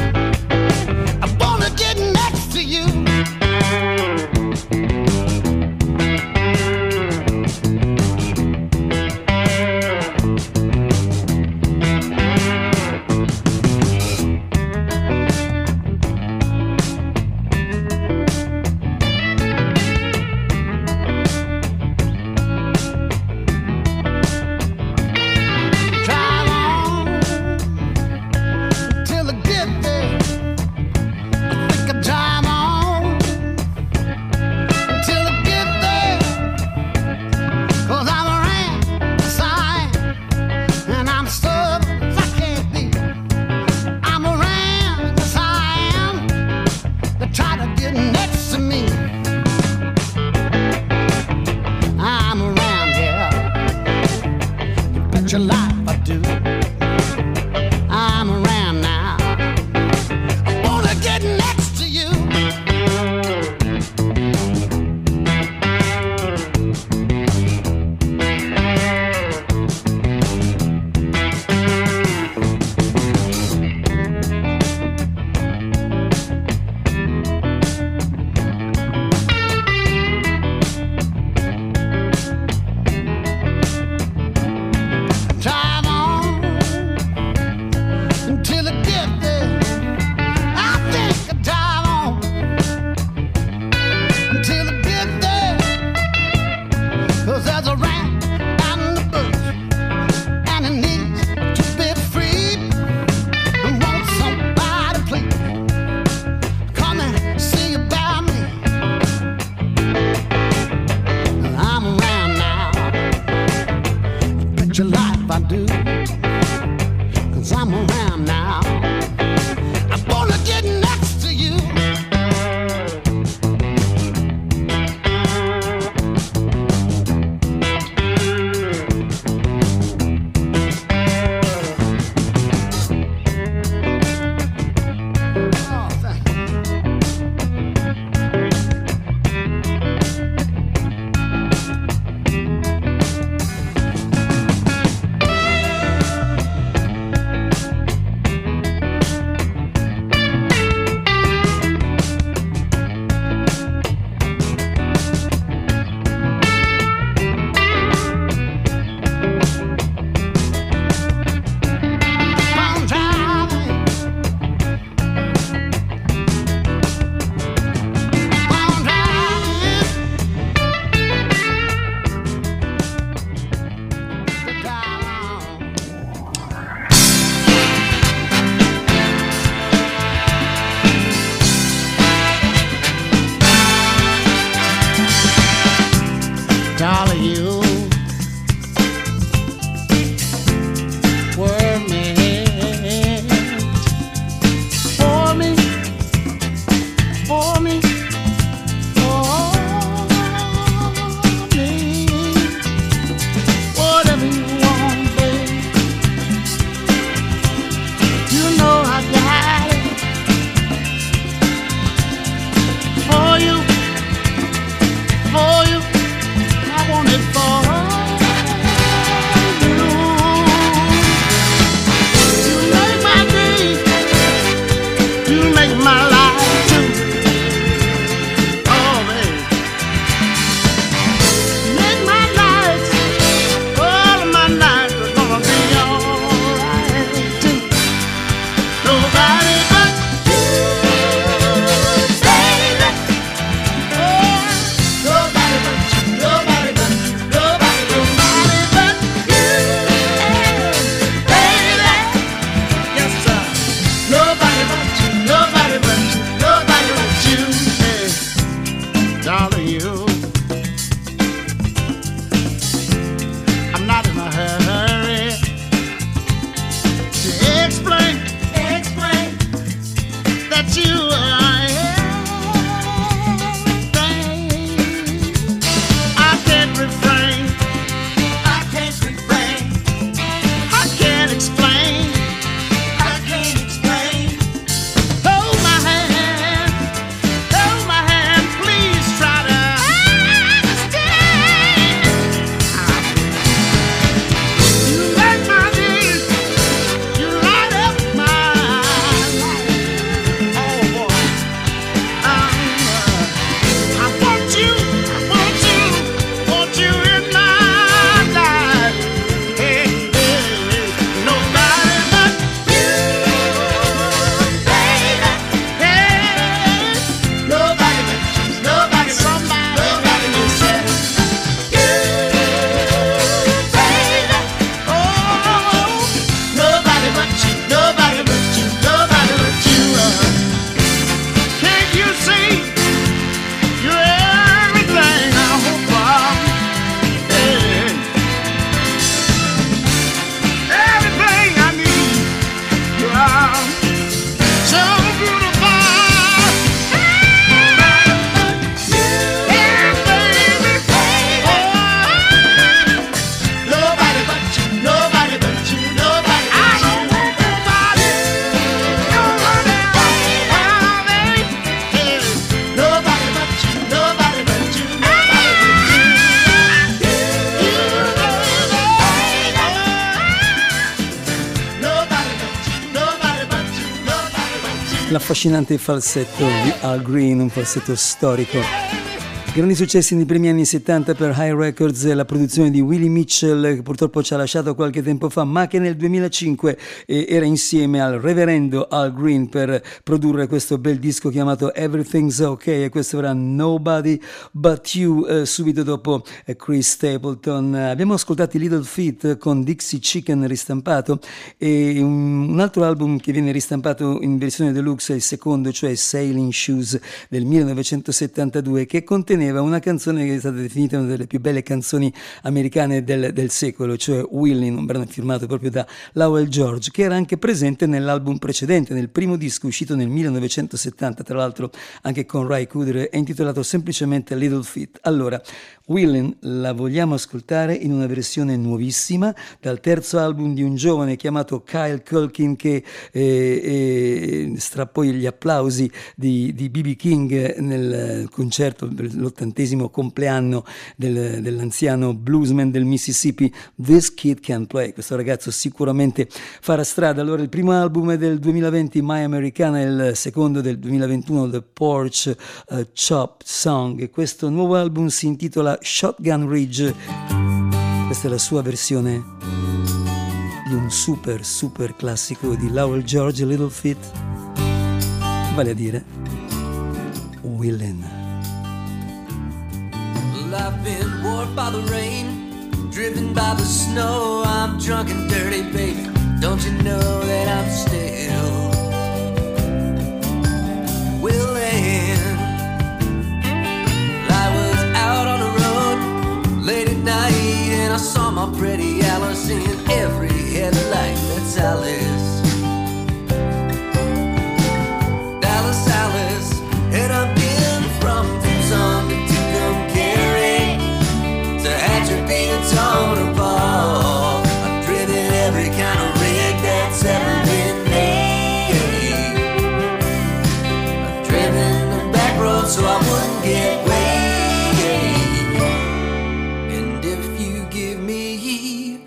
Affascinante falsetto di Al Green, un falsetto storico. Grandi successi nei primi anni 70 per High Records e la produzione di Willie Mitchell, che purtroppo ci ha lasciato qualche tempo fa, ma che nel 2005 era insieme al reverendo Al Green per produrre questo bel disco chiamato Everything's OK, e questo era Nobody But You, subito dopo Chris Stapleton. Abbiamo ascoltato Little Feat con Dixie Chicken ristampato, e un altro album che viene ristampato in versione deluxe è il secondo, cioè Sailing Shoes del 1972, che conteneva una canzone che è stata definita una delle più belle canzoni americane del secolo, cioè Willie, un brano firmato proprio da Lowell George, che era anche presente nell'album precedente, nel primo disco uscito nel 1970, tra l'altro anche con Ry Cooder, è intitolato semplicemente Little Feat. Allora, Willie la vogliamo ascoltare in una versione nuovissima dal terzo album di un giovane chiamato Kyle Culkin, che strappò gli applausi di BB King nel concerto l'80° compleanno dell'anziano bluesman del Mississippi. This Kid Can Play, questo ragazzo sicuramente farà strada. Allora, il primo album è del 2020, My Americana, il secondo del 2021, The Porch Chop Song, e questo nuovo album si intitola Shotgun Ridge. Questa è la sua versione di un super classico di Lowell George, Little Feat, vale a dire Willie. I've been warped by the rain, driven by the snow. I'm drunk and dirty, baby. Don't you know that I'm still willing? I was out on the road late at night, and I saw my pretty Alice in every headlight. That's Alice, Alice, Alice. And I've been from Tucson to being torn apart. I've driven every kind of rig that's ever been made. I've driven the back road so I wouldn't get weighed. And if you give me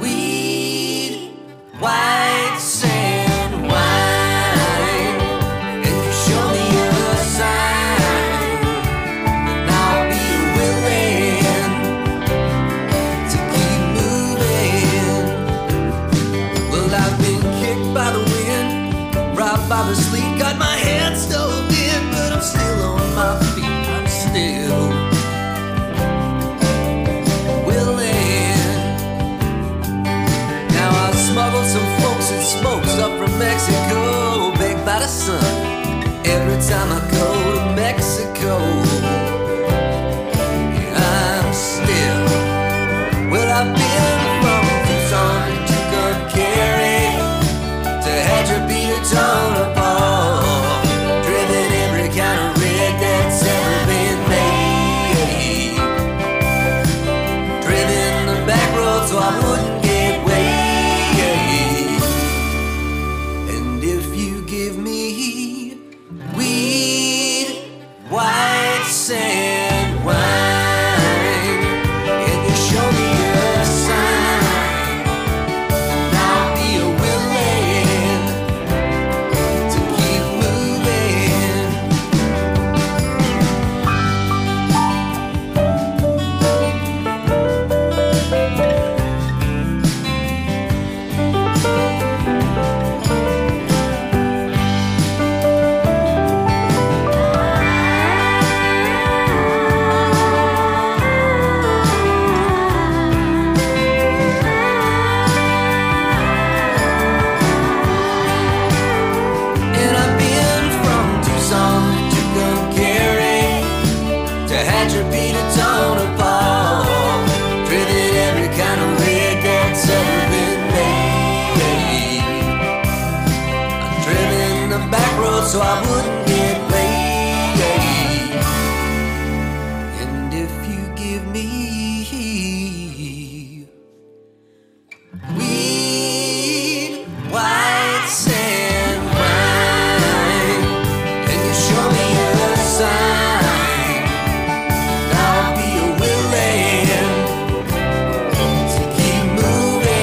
weed, white sand, wine, if you show me a sign, then I'll be willing by the sleet, got my head stove in, but I'm still on my feet, I'm still willing. Now I smuggled some folks and smokes up from Mexico, baked by the sun, every time I go to Mexico. Yeah, I'm still, well, I've been from Tucson to Tucumcari, to Hadra, be a torn apart. so I wouldn't get played. And if you give me weed, white sand wine, and you show me a sign, I'll be willing to keep moving.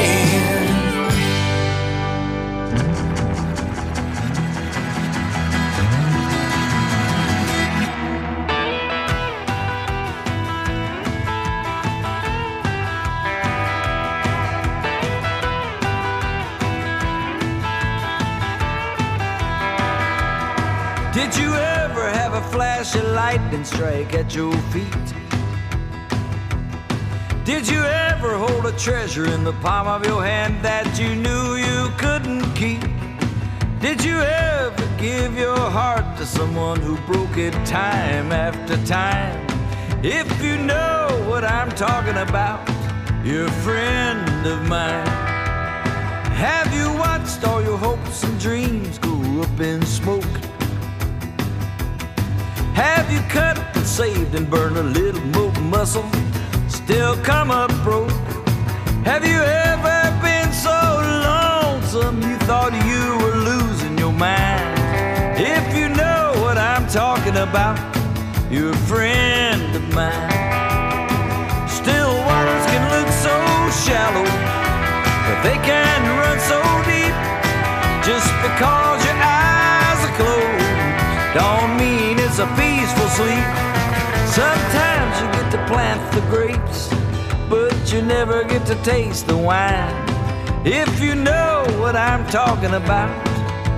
Did you ever have a flash of lightning strike at your feet? Did you ever hold a treasure in the palm of your hand that you knew you couldn't keep? Did you ever give your heart to someone who broke it time after time? If you know what I'm talking about, you're a friend of mine. Have you watched all your hopes and dreams go up in smoke? Have you cut and saved and burned a little more muscle? Still come up broke. Have you ever been so lonesome you thought you were losing your mind? If you know what I'm talking about, you're a friend of mine. Still waters can look so shallow, but they can run so deep. Just because your eyes are closed don't mean it's a peaceful sleep. Sometimes you get to plant the grapes, but you never get to taste the wine. If you know what I'm talking about,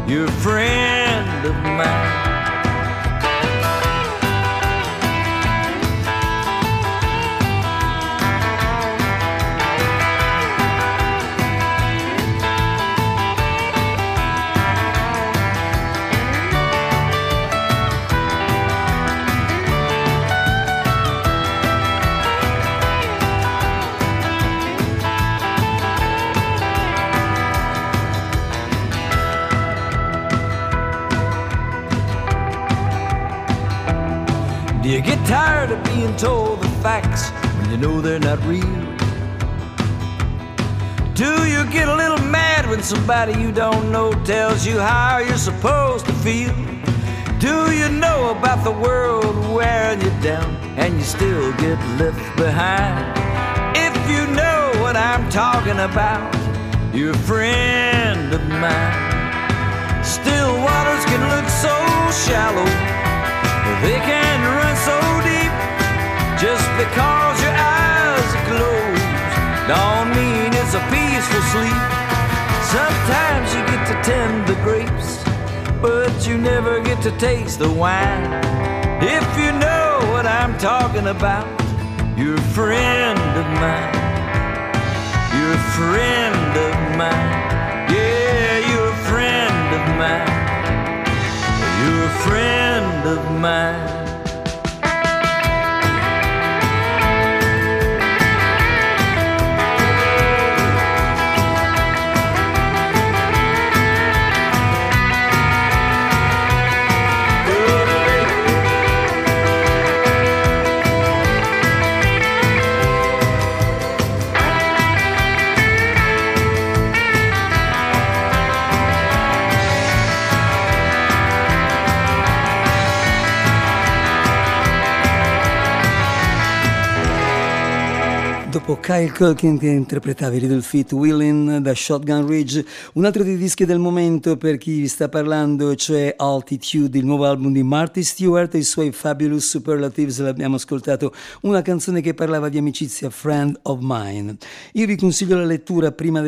you're a friend of mine. You get tired of being told the facts when you know they're not real? Do you get a little mad when somebody you don't know tells you how you're supposed to feel? Do you know about the world wearing you down and you still get left behind? If you know what I'm talking about, you're a friend of mine. Still waters can look so shallow, they can run so deep. Just because your eyes are closed don't mean it's a peaceful sleep. Sometimes you get to tend the grapes, but you never get to taste the wine. If you know what I'm talking about, you're a friend of mine. You're a friend of mine. Yeah, you're a friend of mine. You're a friend of mine. Dopo Kyle Culkin che interpretava i Little Feat Willin da Shotgun Ridge, un altro dei dischi del momento per chi vi sta parlando, cioè Altitude, il nuovo album di Marty Stewart e i suoi Fabulous Superlatives. L'abbiamo ascoltato, una canzone che parlava di amicizia, Friend of Mine. Io vi consiglio la lettura prima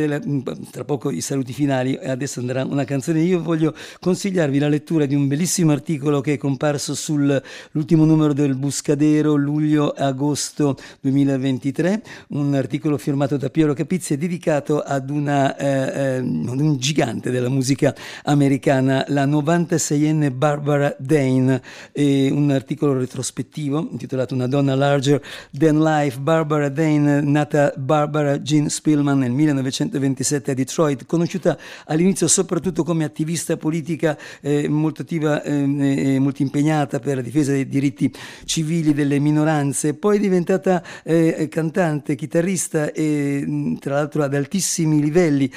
tra poco i saluti finali, e adesso andrà una canzone. Io voglio consigliarvi la lettura di un bellissimo articolo che è comparso sull'ultimo numero del Buscadero, luglio-agosto 2023, un articolo firmato da Piero Capizzi dedicato ad un gigante della musica americana, la 96enne Barbara Dane, un articolo retrospettivo intitolato Una donna larger than life. Barbara Dane, nata Barbara Jean Spillman nel 1927 a Detroit, conosciuta all'inizio soprattutto come attivista politica molto attiva e molto impegnata per la difesa dei diritti civili delle minoranze, poi diventata cantante, chitarrista e tra l'altro ad altissimi livelli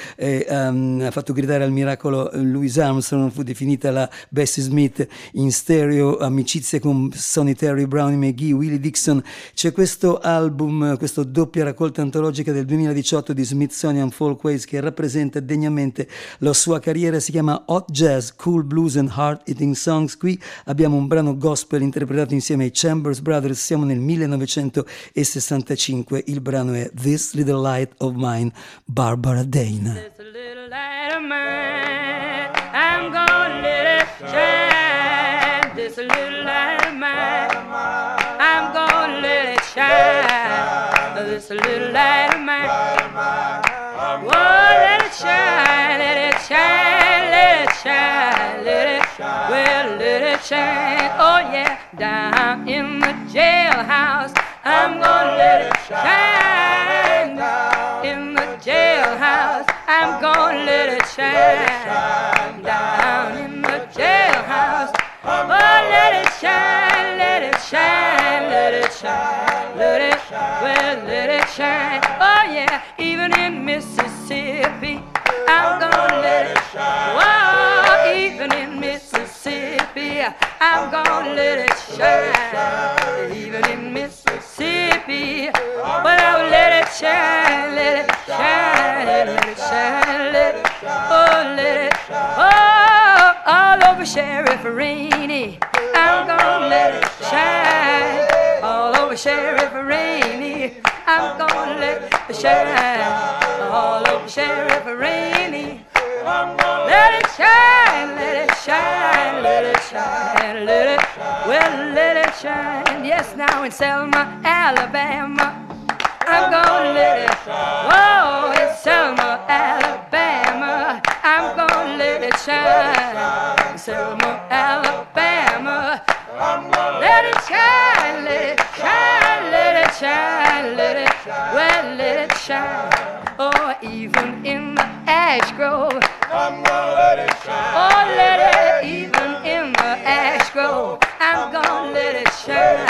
ha fatto gridare al miracolo Louis Armstrong, fu definita la Bessie Smith in stereo, amicizie con Sonny Terry, Brownie McGee, Willie Dixon. C'è questo album, questa doppia raccolta antologica del 2018 di Smithsonian Folkways che rappresenta degnamente la sua carriera, si chiama Hot Jazz, Cool Blues and Heart Eating Songs. Qui abbiamo un brano gospel interpretato insieme ai Chambers Brothers, siamo nel 1965, il brano è This Little Light of Mine, Barbara Dane. This little light of mine, I'm gonna let it shine. This little light of mine, I'm gonna let it shine. This little light of mine, oh, let it shine, let it shine, let it shine, let it shine, well, let it shine, oh yeah, down in the jailhouse, I'm gonna let it shine, down in the jailhouse, I'm gonna let it shine, down in the jailhouse, oh, let it shine, let it shine, let it shine, let it shine, well, let it shine, oh yeah, even in Mississippi, I'm gonna let it shine. Whoa, even in Mississippi, I'm gonna let it shine. Even in Mississippi, but I'll let it shine, let it shine, let it shine, let it, oh, let it, oh, all over Sheriff Rainey, I'm gonna let it shine. All over Sheriff Rainey, I'm gonna let it shine. All over Sheriff Rainey, I'm gonna let it shine, let it shine, let it shine, let it, well, let it shine. Yes, now in Selma, Alabama, I'm gonna let it, whoa, in Selma, Alabama, I'm gonna let it shine. In Selma, Alabama, I'm gonna let it shine, let it shine, let it shine, let it, well, let it shine. Oh, even in the ash grove, I'm gonna let it shine. Oh, let it, even in the ash grove, I'm gonna let it shine.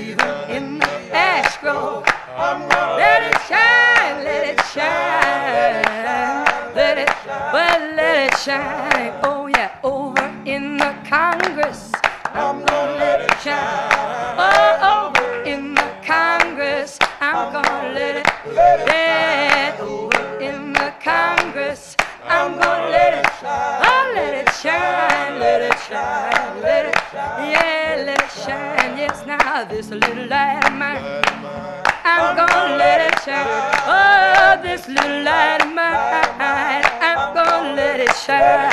Even in the ash grove, I'm gonna let it shine, let it shine, let it, well, let it shine. Oh yeah, over in the Congress, I'm gonna let it shine. Oh, over in the Congress, I'm gonna let it shine. Over in the Congress, I'm gonna let it shine. Oh, let it shine, let it shine, let it, yeah, let it shine. Yes, now this little light of mine, I'm gonna let it shine. Oh, this little light of mine, I'm gonna let it shine.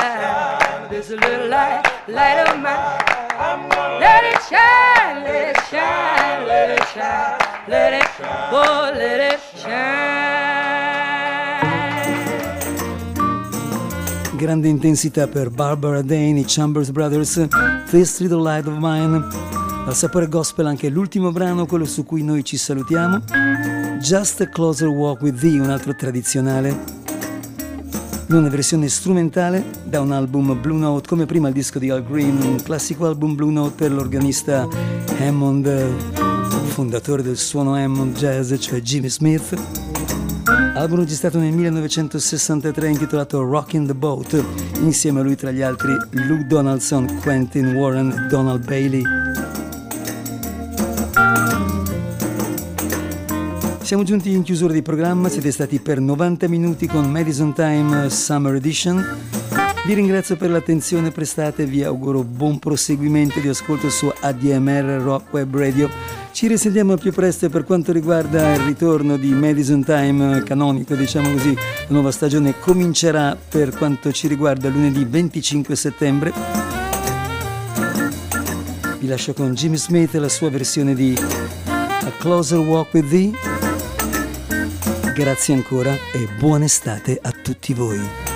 This little light of mine, let it shine, let it shine, let it shine, let it, oh, let it shine. Grande intensità per Barbara Dane, i Chambers Brothers, This Little Light of Mine. Al sapore gospel anche l'ultimo brano, quello su cui noi ci salutiamo, Just a Closer Walk with Thee, un altro tradizionale, in una versione strumentale da un album Blue Note, come prima il disco di Al Green, un classico album Blue Note per l'organista Hammond, fondatore del suono Hammond Jazz, cioè Jimmy Smith. Album registrato nel 1963 intitolato Rockin' the Boat, insieme a lui tra gli altri Lou Donaldson, Quentin Warren, Donald Bailey. Siamo giunti in chiusura di programma, siete stati per 90 minuti con Madison Time Summer Edition. Vi ringrazio per l'attenzione prestata e vi auguro buon proseguimento di ascolto su ADMR Rock Web Radio. Ci risentiamo più presto per quanto riguarda il ritorno di Madison Time canonico, diciamo così. La nuova stagione comincerà per quanto ci riguarda lunedì 25 settembre. Vi lascio con Jimmy Smith e la sua versione di A Closer Walk with Thee. Grazie ancora e buona estate a tutti voi.